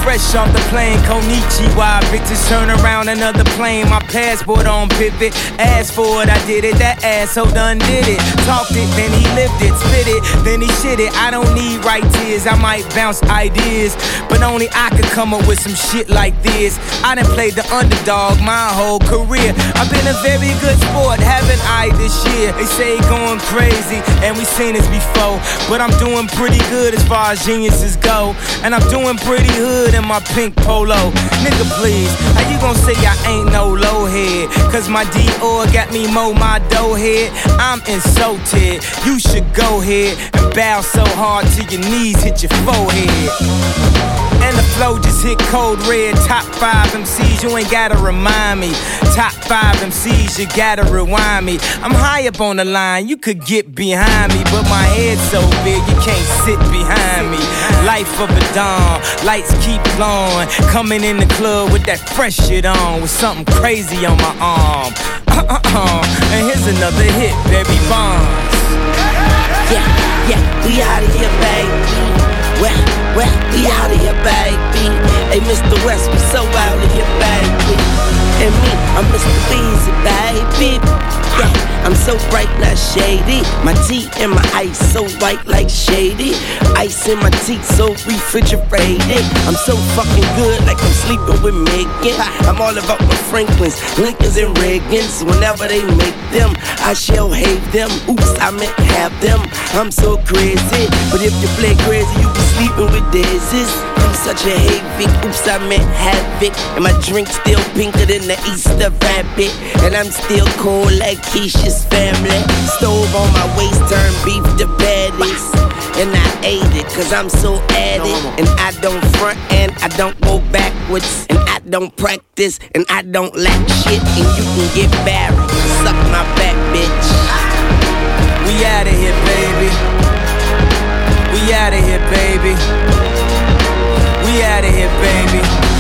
fresh off the plane, konnichiwa. Bitches turn around, another plane. My passport on pivot. Asked for it, I did it. That asshole done did it. Talked it, then he lived it. Spit it, then he shit it. I don't need right tears, I might bounce ideas, but only I could come up with some shit like this. I done played the underdog my whole career. I've been a very good sport, haven't I this year? They say going crazy, and we seen this before, but I'm doing pretty good as far as geniuses go. And I'm doing pretty hood in my pink polo. Nigga please, how you gon' say I ain't no low head? Cause my Dior got me mow my dough head. I'm insulted, you should go ahead and bow so hard till your knees hit your forehead. And the flow just hit code red. Top five M Cs, you ain't gotta remind me. Top five M Cs, you gotta rewind me. I'm high up on the line, you could get behind me, but my head's so big, you can't sit behind me. Life of a dawn, lights keep glowing. Coming in the club with that fresh shit on, with something crazy on my arm. Uh-uh-uh. And here's another hit, baby, Bonds. Yeah, yeah, we outta here, baby. Well, well, we out of here, baby. Hey, Mister West, we so out of here, baby. And me, I'm Mister Beezy, baby. Yeah, I'm so bright, not shady. My tea and my ice so white like shady. Ice in my teeth so refrigerated. I'm so fucking good, like I'm sleeping with Megan. I'm all about my Franklins, Lincolns and Reagans. Whenever they make them, I shall hate them. Oops, I meant have them. I'm so crazy, but if you play crazy, you be sleeping with daisies. I'm such a havoc, oops, I meant havoc. And my drink still pinker than the Easter rabbit. And I'm still cool like Keisha's family. Stove on my waist, turned beef to patties. And I ate it, cause I'm so at it. And I don't front and I don't go backwards. And I don't practice and I don't lack shit. And you can get married, suck my back, bitch. We outta here, baby. We outta here, baby. We outta here, baby.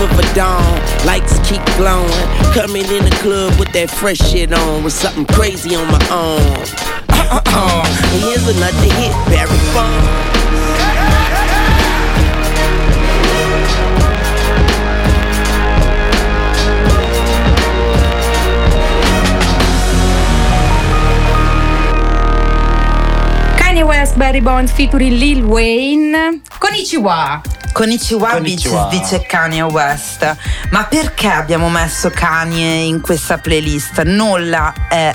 silver dawn, lights keep glowing. Coming in the club with that fresh shit on, with something crazy on my arm. Uh uh uh. And here's another hit, Barry Funk. West, Barry Bonds featuring Lil Wayne. Konnichiwa. Konnichiwa, Konnichiwa. Dice Kanye West. Ma perché abbiamo messo Kanye in questa playlist? Nulla è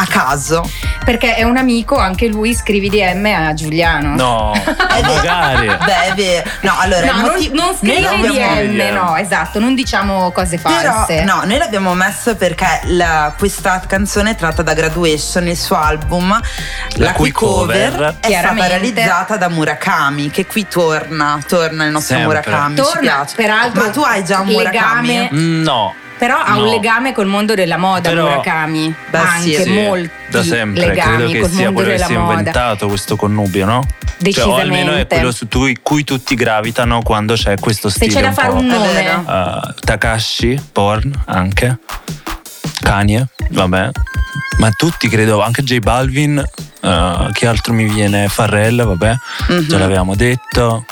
a caso. Perché è un amico, anche lui, scrivi D M a Giuliano. No, magari. Beh, è vero. No, allora, no, motiv- non, non scrivi D M, no, esatto, non diciamo cose false. Però, no, noi l'abbiamo messo perché la, questa canzone è tratta da Graduation, il suo album, la, la cui cover, cover è stata realizzata da Murakami, che qui torna, torna il nostro sempre. Murakami. Torna, ci piace. Peraltro, ma tu hai già un legame. Murakami? No. Però ha no. un legame col mondo della moda. Però, Murakami, beh, anche sì, molti da sempre, legami credo che col sia mondo quello della che si è inventato questo connubio, no? Decisamente. Cioè, o almeno è quello su cui, cui tutti gravitano quando c'è questo stile. Se c'è da fare un nome, uh, Takashi, porn anche, Kanye, vabbè, ma tutti credo, anche J Balvin, uh, che altro mi viene? Pharrell, vabbè, mm-hmm. ce l'avevamo detto.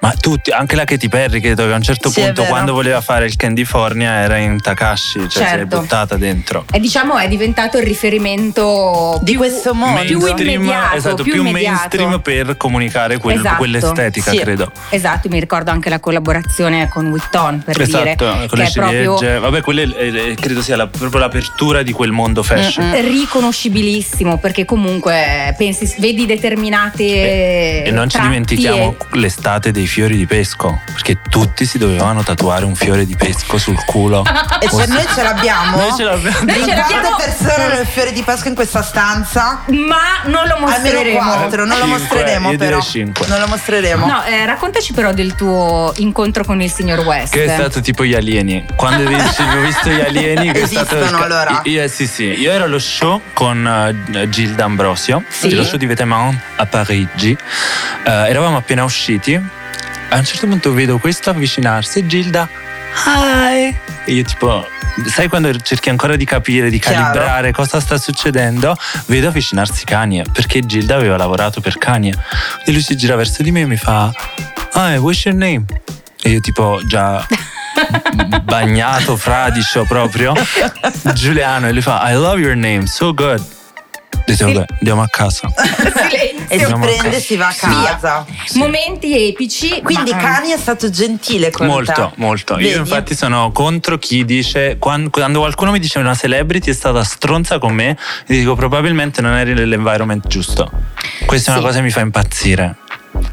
Ma tutti, anche la Katy Perry credo che a un certo sì, punto quando voleva fare il Candyfornia era in Takashi, cioè certo. si è buttata dentro. E diciamo è diventato il riferimento di più, questo mondo più immediato, esatto, più, più mainstream per comunicare quel, esatto. quell'estetica, sì. credo. Esatto, mi ricordo anche la collaborazione con Vuitton, per esatto, dire con le ciliegie, proprio... vabbè, quella è, credo sia la, proprio l'apertura di quel mondo fashion. Mm-mm. Riconoscibilissimo, perché comunque pensi, vedi determinate e, e non ci dimentichiamo e... l'estate dei fiori di pesco, perché tutti si dovevano tatuare un fiore di pesco sul culo. E cioè noi ce l'abbiamo? Noi ce l'abbiamo. Noi ce l'abbiamo. Quante persone hanno il fiore di pesco in questa stanza? Ma non lo mostreremo. Almeno quattro, non lo mostreremo però. Non lo mostreremo. No, eh, raccontaci però del tuo incontro con il signor West. Che è stato tipo gli alieni. Quando dici, ho visto gli alieni che esistono, è stato... allora. Io, sì, sì. Io ero allo show con uh, Gilda Ambrosio, sì. lo show di Vetements a Parigi. Uh, eravamo appena usciti. A un certo punto vedo questo avvicinarsi, Gilda, hi! E io tipo, sai quando cerchi ancora di capire, di Chiaro. Calibrare cosa sta succedendo? Vedo avvicinarsi Kanye, perché Gilda aveva lavorato per Kanye. E lui si gira verso di me e mi fa, hi, what's your name? E io tipo già bagnato, fradicio proprio, Giuliano, e lui fa, I love your name, so good. Dite, vabbè, andiamo a casa. E si prende e si va a casa. Sì. Momenti epici. Quindi ma... Kanye è stato gentile con molto, te. Molto, molto. Vedi? Io infatti sono contro chi dice, quando, quando qualcuno mi dice una celebrity è stata stronza con me, gli dico probabilmente non eri nell'environment giusto. Questa sì. è una cosa che mi fa impazzire.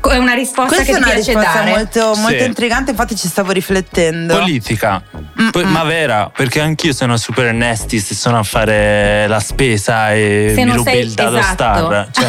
È una risposta Questa che ti piace dare. Questa è una risposta molto, molto sì. intrigante, infatti ci stavo riflettendo. Politica, Mm-mm. ma vera, perché anch'io sono super nasty se sono a fare la spesa e se mi rubi sei, il dado esatto. star. Cioè.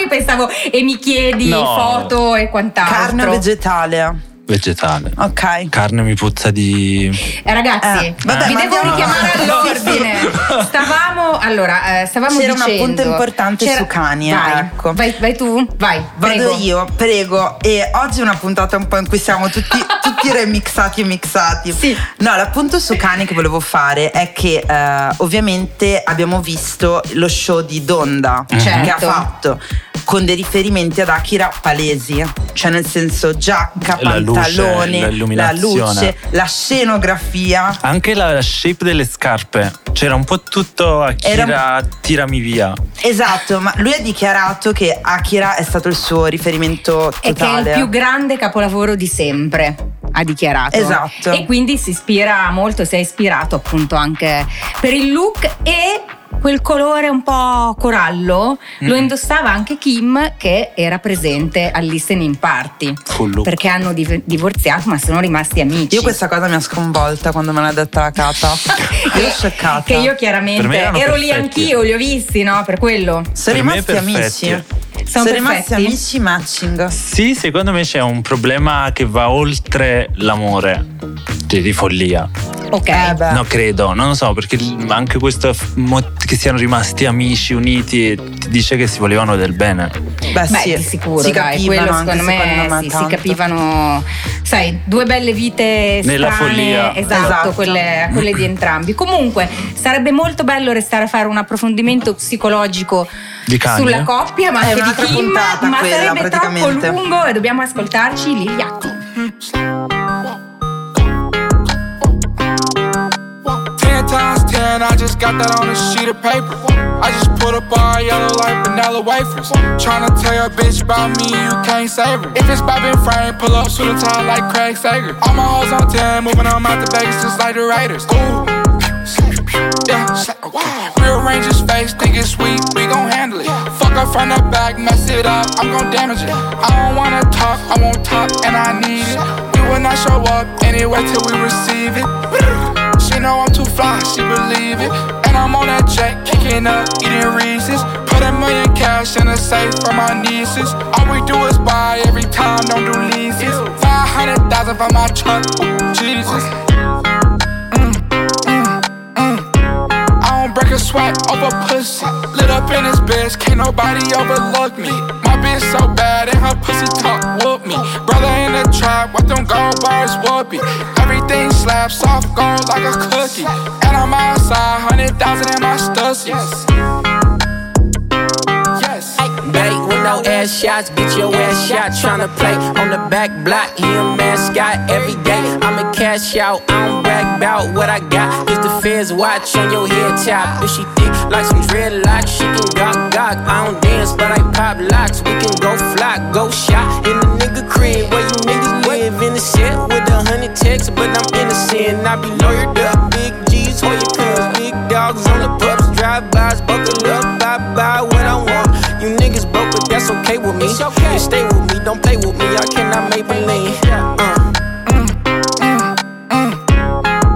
Io pensavo e mi chiedi no. foto e quant'altro. Carne vegetale. Vegetale. Ok. Carne mi puzza di. Eh, ragazzi, eh, vabbè, vi devo no. richiamare all'ordine. Stavamo. Allora, eh, stavamo C'era dicendo. C'era un punto importante C'era... su Kanye. Vai, ecco. vai, vai tu, vai. Prego. Vado io, prego. E oggi è una puntata un po' in cui siamo tutti, tutti remixati e mixati. Sì. No, l'appunto su Kanye che volevo fare è che eh, ovviamente abbiamo visto lo show di Donda certo. che ha fatto. Con dei riferimenti ad Akira palesi, cioè nel senso giacca, la pantalone, luce, la luce, la scenografia. Anche la, la shape delle scarpe, c'era un po' tutto Akira, Era... tirami via. Esatto, ma lui ha dichiarato che Akira è stato il suo riferimento totale. E che è il più grande capolavoro di sempre. Ha dichiarato esatto. E quindi si ispira molto, si è ispirato appunto anche per il look e quel colore un po' corallo. mm. Lo indossava anche Kim, che era presente al listening party, perché hanno div- divorziato ma sono rimasti amici. Io questa cosa mi ha sconvolta quando me l'ha detta la Cata. Ero scioccata, che io chiaramente ero perfetti. Lì anch'io, li ho visti, no? Per quello sono per rimasti amici. Sono, Sono rimasti amici matching. Sì, secondo me c'è un problema che va oltre l'amore, cioè di follia. Ok. Eh no, credo, non lo so, perché anche questo che siano rimasti amici uniti dice che si volevano del bene. Beh, Beh sì, di sicuro, si dai, capivano, quello secondo me, secondo me sì, si capivano sai, due belle vite strane, nella follia, esatto, esatto. Quelle, quelle di entrambi. Comunque sarebbe molto bello restare a fare un approfondimento psicologico di sulla coppia, ma è anche di Kim, ma quella, sarebbe troppo lungo e dobbiamo ascoltarci Lil Yachty. ten times ten, I just got that on a sheet of paper. I just put up all yellow like vanilla wafers. Tryna tell your bitch about me, you can't save her. If it's bobbin' frame, pull up, shoot a tie like Craig Sager. All my hoes on ten, moving on out to Vegas just like the Raiders. Ooh, yeah, rearrange his face, think it's sweet, we gon' handle it. Fuck up from the back, mess it up, I'm gon' damage it. I don't wanna talk, I won't talk, and I need it. We will not show up anyway till we receive it. She know I'm too fly, she believe it. And I'm on that jet, kicking up, eating Reese's. Put a million cash in a safe for my nieces. All we do is buy every time, don't do leases. Five hundred thousand for my truck, ooh, Jesus. mm, mm, mm. I don't break a sweat over pussy. Lit up in this bitch, can't nobody overlook me. My bitch so bad and her pussy talk, whoop me. Brother in the trap, what them gold bars whoopie. Everything slaps, soft gold like a cookie. And I'm outside, hundred thousand in my stussies. Yes, yes. Babe, with no ass shots, bitch your ass shot. Tryna play on the back block, he a mascot. Every day I'ma cash out, I don't brag about what I got. Cause the feds watch on your head top. If she thick like some dreadlocks, she can gawk gawk. I don't dance, but I pop locks. We can go flock, go shot in the nigga crib where you niggas. Innocent with a hundred texts, but I'm innocent. I be lawyered up, big G's, hold your pants, big dogs on the pups, drive-bys, buckle up, bye-bye, what I want. You niggas broke, but that's okay with me. It's okay. And stay with me, don't play with me, I cannot make believe. Uh. Mm, mm, mm.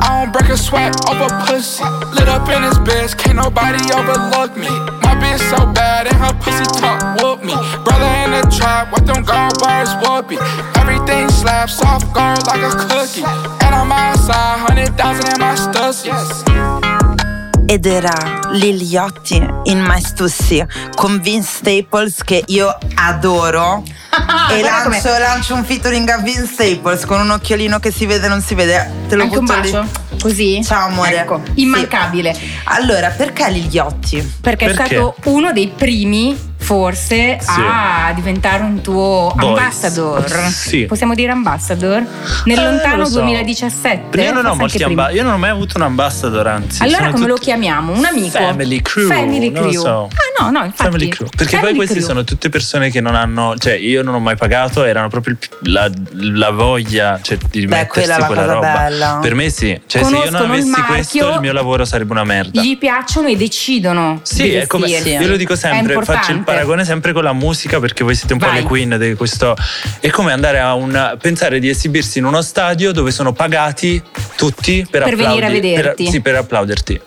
I don't break a sweat over pussy. Lit up in this bitch, can't nobody overlook me. My bitch so bad and her pussy talk, whoop me. Brother in the trap, what them gold bars whoopie. Everything slaps, soft gold like a cookie. And I'm outside, one hundred thousand in my stussies. Ed era Lil Yachty in My Stussy con Vince Staples, che io adoro. Ah, e lancio, lancio un featuring a Vince Staples con un occhiolino che si vede e non si vede. Te lo anche butto un bacio? Lì. Così? Ciao amore. Ecco, immancabile. Sì. Allora, perché Lil Yachty? Perché, perché è stato uno dei primi, forse, sì, a diventare un tuo Boys. ambassador. Sì. Possiamo dire ambassador? Nel eh, lontano so. duemiladiciassette. Io non, ho molti amba- io non ho mai avuto un ambassador, anzi. Allora come lo chiamiamo? Un amico? Family crew. Family crew. Non lo so. Ah no, no, infatti. Family crew. Perché family poi queste crew. sono tutte persone che non hanno, cioè io non ho mai pagato, erano proprio il, la, la voglia, cioè, di Beh, mettersi quella, quella roba. Bella. Per me sì. Cioè, conoscono, se io non avessi il marchio, questo, il mio lavoro sarebbe una merda. Gli piacciono e decidono. Sì, di è come, io lo dico sempre, faccio il paragone sempre con la musica, perché voi siete un Vai. po' le queen di questo. È come andare a un pensare di esibirsi in uno stadio dove sono pagati tutti per, per applaudi, venire a vederti, per, sì, per applauderti.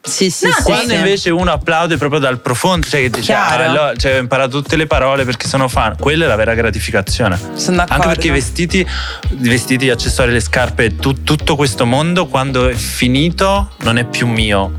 Sì, sì, no, sì, quando sì. invece uno applaude proprio dal profondo, cioè che dice ah, allora, cioè, ho imparato tutte le parole perché sono fan, quella è la vera gratificazione. Sono d'accordo. Anche perché i vestiti, i vestiti, gli accessori, le scarpe, tu, tutto questo mondo quando è finito non è più mio.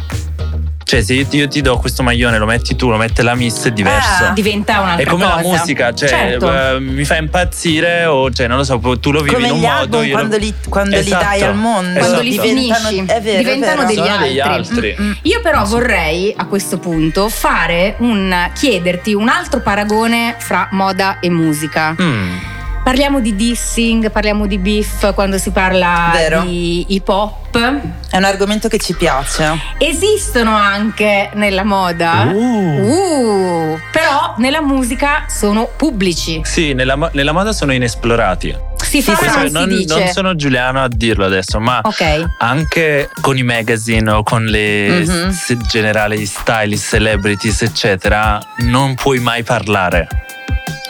Cioè, se io ti, io ti do questo maglione, lo metti tu, lo mette la miss, è diverso. Ah, diventa un'altra cosa. È come cosa. La musica, cioè, certo. eh, mi fa impazzire, o cioè, non lo so, tu lo vivi come in un modo. Io quando, lo... li, quando esatto, li dai al mondo, esatto. quando li finisci, è vero, diventano è vero. degli Sono altri. Degli altri. Mm-hmm. Io però vorrei a questo punto fare un chiederti un altro paragone fra moda e musica. Mm. Parliamo di dissing, parliamo di beef quando si parla Vero. di hip hop. È un argomento che ci piace. Esistono anche nella moda, uh. Uh, però nella musica sono pubblici. Sì, nella, nella moda sono inesplorati. Si fa, questo, non, non, si dice. Non sono Giuliano a dirlo adesso, ma okay. anche con i magazine o con le mm-hmm. s- generali stylist, celebrities, eccetera, non puoi mai parlare.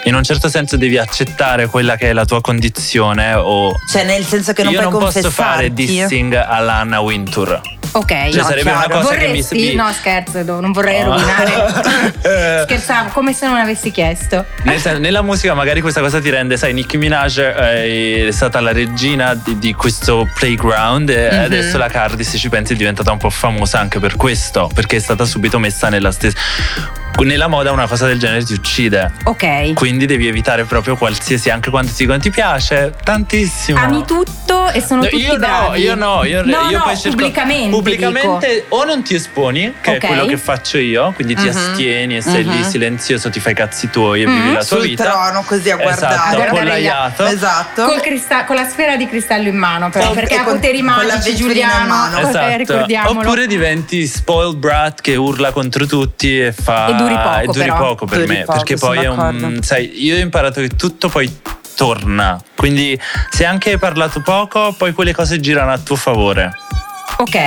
In un certo senso devi accettare quella che è la tua condizione, o cioè nel senso che non puoi confessarti. Io non posso fare dissing all'Anna Wintour. Ok, cioè, no, sarebbe una cosa vorresti... che mi... No, scherzo, non vorrei no. rovinare. Scherzavo, come se non avessi chiesto. Nel, nella musica magari questa cosa ti rende, sai, Nicki Minaj è stata la regina di, di questo playground e mm-hmm. adesso la Cardi, se ci pensi, è diventata un po' famosa anche per questo, perché è stata subito messa nella stessa... Nella moda una cosa del genere ti uccide. Ok. Quindi devi evitare proprio qualsiasi, anche quando ti dicono ti piace tantissimo. Ami tutto e sono no, tutti io bravi. No, io no, io no, io no, poi cerco, pubblicamente. Pubblicamente dico. O non ti esponi, che okay. è quello che faccio io, quindi uh-huh. ti astieni e sei uh-huh. lì silenzioso, ti fai cazzi tuoi e uh-huh. vivi la tua Sul vita. Sul trono così a guardare. Esatto, appollaiato. Esatto. Col crista- con la sfera di cristallo in mano però, oh, perché ha poteri magici Giuliano. Esatto. Ricordiamolo. Oppure diventi spoiled brat che urla contro tutti e fa... E duri poco, e duri però. poco per duri me poco, perché poi è un, sai, io ho imparato che tutto poi torna, quindi se anche hai parlato poco poi quelle cose girano a tuo favore. Ok.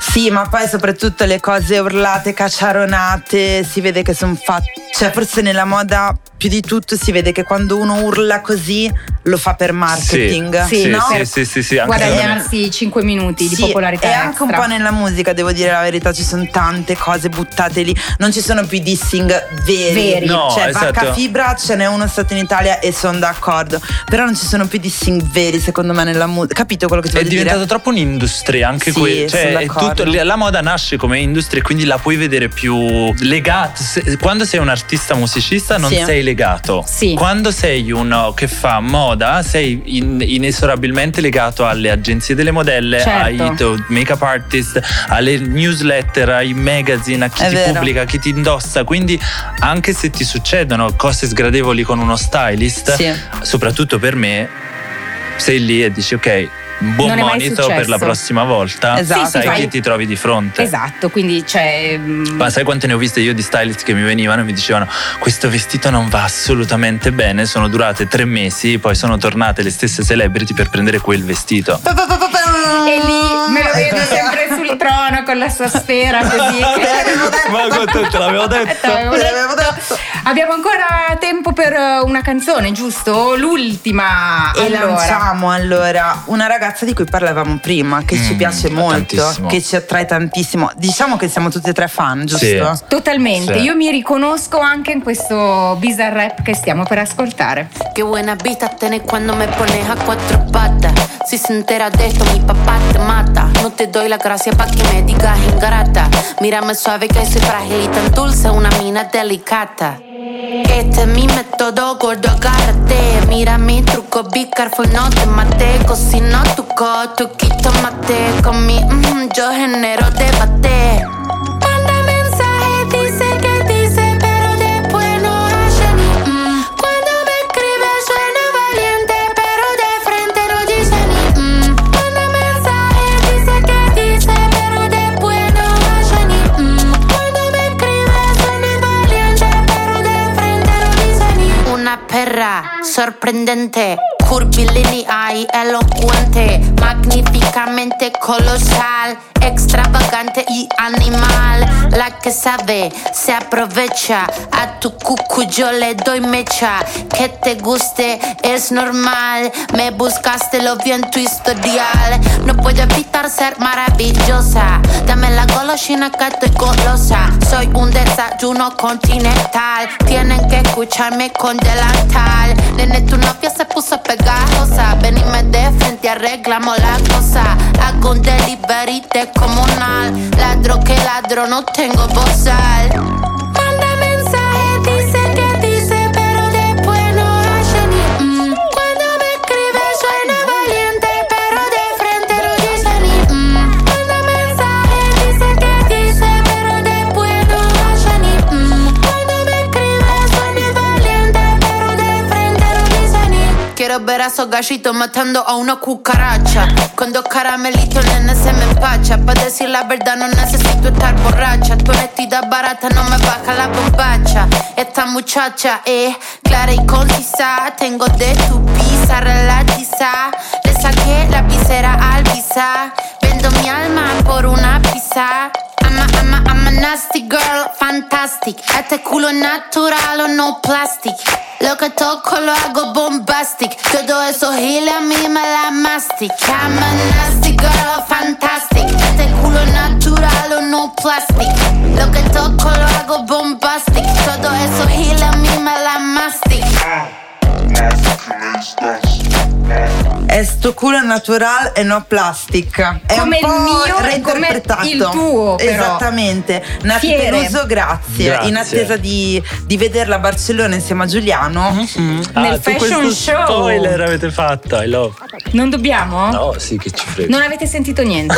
Sì, ma poi soprattutto le cose urlate, cacciaronate, si vede che sono fatte, cioè forse nella moda più di tutto si vede che quando uno urla così lo fa per marketing. Sì, sì, no? sì, sì, sì, sì anche guadagnarsi cinque minuti sì, di popolarità. E anche extra. Un po' nella musica, devo dire la verità, ci sono tante cose buttate lì, non ci sono più dissing veri, veri. No, cioè esatto. Vacca Fibra ce n'è uno stato in Italia e sono d'accordo, però non ci sono più dissing veri secondo me nella musica, capito quello che ti voglio dire? È diventato troppo un'industria anche sì, que- cioè è tutto, la moda nasce come industria, quindi la puoi vedere più legata. Quando sei un artista musicista non sì. sei legato. Sì. Quando sei uno che fa moda sei in, inesorabilmente legato alle agenzie delle modelle, certo. ai to, make-up artist, alle newsletter, ai magazine, a chi è ti vero. pubblica, a chi ti indossa. Quindi anche se ti succedono cose sgradevoli con uno stylist, sì. soprattutto per me, sei lì e dici ok, buon monito per la prossima volta. Esatto. Sì, sai sì, chi vai. ti trovi di fronte. Esatto, quindi c'è. Cioè, ma sai quante ne ho viste io di stylist che mi venivano e mi dicevano: questo vestito non va assolutamente bene. Sono durate tre mesi, poi sono tornate le stesse celebrity per prendere quel vestito. E lì me lo vedo sempre sul trono con la sua sfera così. Ma te l'avevo detto. L'avevo detto. Abbiamo ancora tempo per una canzone, giusto? L'ultima. E allora. lanciamo allora una ragazza di cui parlavamo prima, che mm, ci piace molto, tantissimo. Che ci attrae tantissimo. Diciamo che siamo tutti e tre fan, giusto? Sì. Totalmente, sì. Io mi riconosco anche in questo bizarre rap che stiamo per ascoltare. Che buena vita tenés quando me pones a quattro patas. Si se entera de esto mi papá te mata. No te doy la gracia pa' que me digas ingrata. Mírame suave que soy frágil y tan dulce, una mina delicata. Este es mi método, gordo, agárrate. Mira mi truco, be careful, no te mate. Cocino tu coto, quito mate. Con mi mm, yo genero debate. Manda mensaje, dice que dice, pero después no hace ni mm. Cuando me escribe suena valiente, pero de frente no dice ni mm. Manda mensaje, dice que dice, pero después no hace ni mm. Cuando me escribe suena valiente, pero de frente no dice ni. Una perra sorprendente, curvilínea y elocuente, magníficamente colosal, extravagante y animal. La que sabe se aprovecha, a tu cucu yo le doy mecha. Que te guste es normal, me buscaste lo vi en tu historial. No puedo evitar ser maravillosa, dame la golosina que estoy golosa. Soy un desayuno continental, tienen que escucharme con delantal. Nene tu novia se puso pegajosa, venime de frente arreglamos la cosa. Hago un delivery de comunal, ladro que ladro no tengo bozal. Manda mensaje, dice que dice, pero después no hace ni mm. Cuando me escribe suena valiente, pero de frente no dice ni mm. Manda mensaje, dice que dice, pero después no hace ni mm. Cuando me escribe suena valiente, pero de frente no dice ni. Quiero ver a esos gallitos matando a una cucaracha. Con dos caramelitos nena se me empacha. Pa' decir la verdad no necesito estar borracha. Tu honestidad barata no me baja la bombacha. Esta muchacha es clara y concisa. Tengo de tu pizza relatiza. Le saqué la visera al pizza. Vendo mi alma por una pizza. Ama, ama, ama. nasty girl, fantastic. A te culo natural, no plastic. Lo que toco lo hago bombastic. Todo eso gila a mí me la mastic. I'm a nasty girl, fantastic. A te culo natural, no plastic. Lo que toco lo hago bombastic. Todo eso gila a mí me la mastic. È sto culo natural e no plastic. È come un po' il mio, reinterpretato come il tuo, però. Esattamente. Nati Peluso, grazie. grazie. In attesa di, di vederla a Barcellona insieme a Giuliano. Mm-hmm. Ah, nel fashion show. Spoiler avete fatto, I love. Non dobbiamo? No, sì, che ci frega. Non avete sentito niente.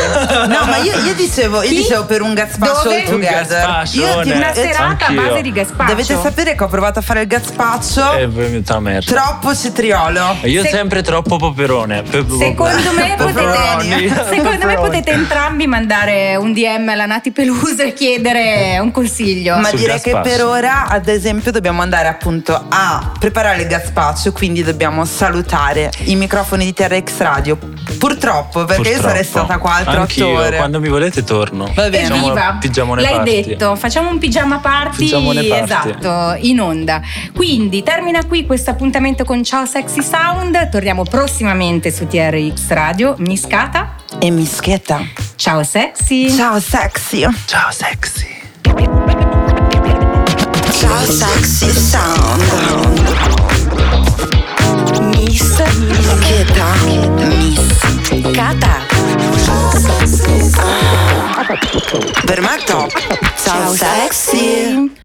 No, ma io, io dicevo, io dicevo per un gazpaccio together. Io ti una serata anch'io. A base di gazpaccio. Dovete sapere che ho provato a fare il gazpaccio. È venuta merda. Troppo cetriolo. Io Se- sempre troppo paperone. Secondo me, potete, secondo me potete entrambi mandare un D M alla Nati Peluso e chiedere un consiglio. Ma Sul direi gazpaccio. Che per ora, ad esempio, dobbiamo andare appunto a preparare il gazpaccio, quindi dobbiamo salutare i microfoni di T R X Radio. Purtroppo, perché Purtroppo. Io sarei stata qua altre otto ore. Quando mi volete torno. Va bene, viva. L'hai party. detto, facciamo un pigiama party, party. Esatto, in onda. Quindi termina qui questo appuntamento con Ciao Sexy Sound. Torniamo prossimamente su T R X Radio, Miscata e Mischeta. Ciao sexy. Ciao sexy. Ciao sexy. Ciao sexy sound. Miss Mischeta. Miscata. Per me top. Ciao sexy.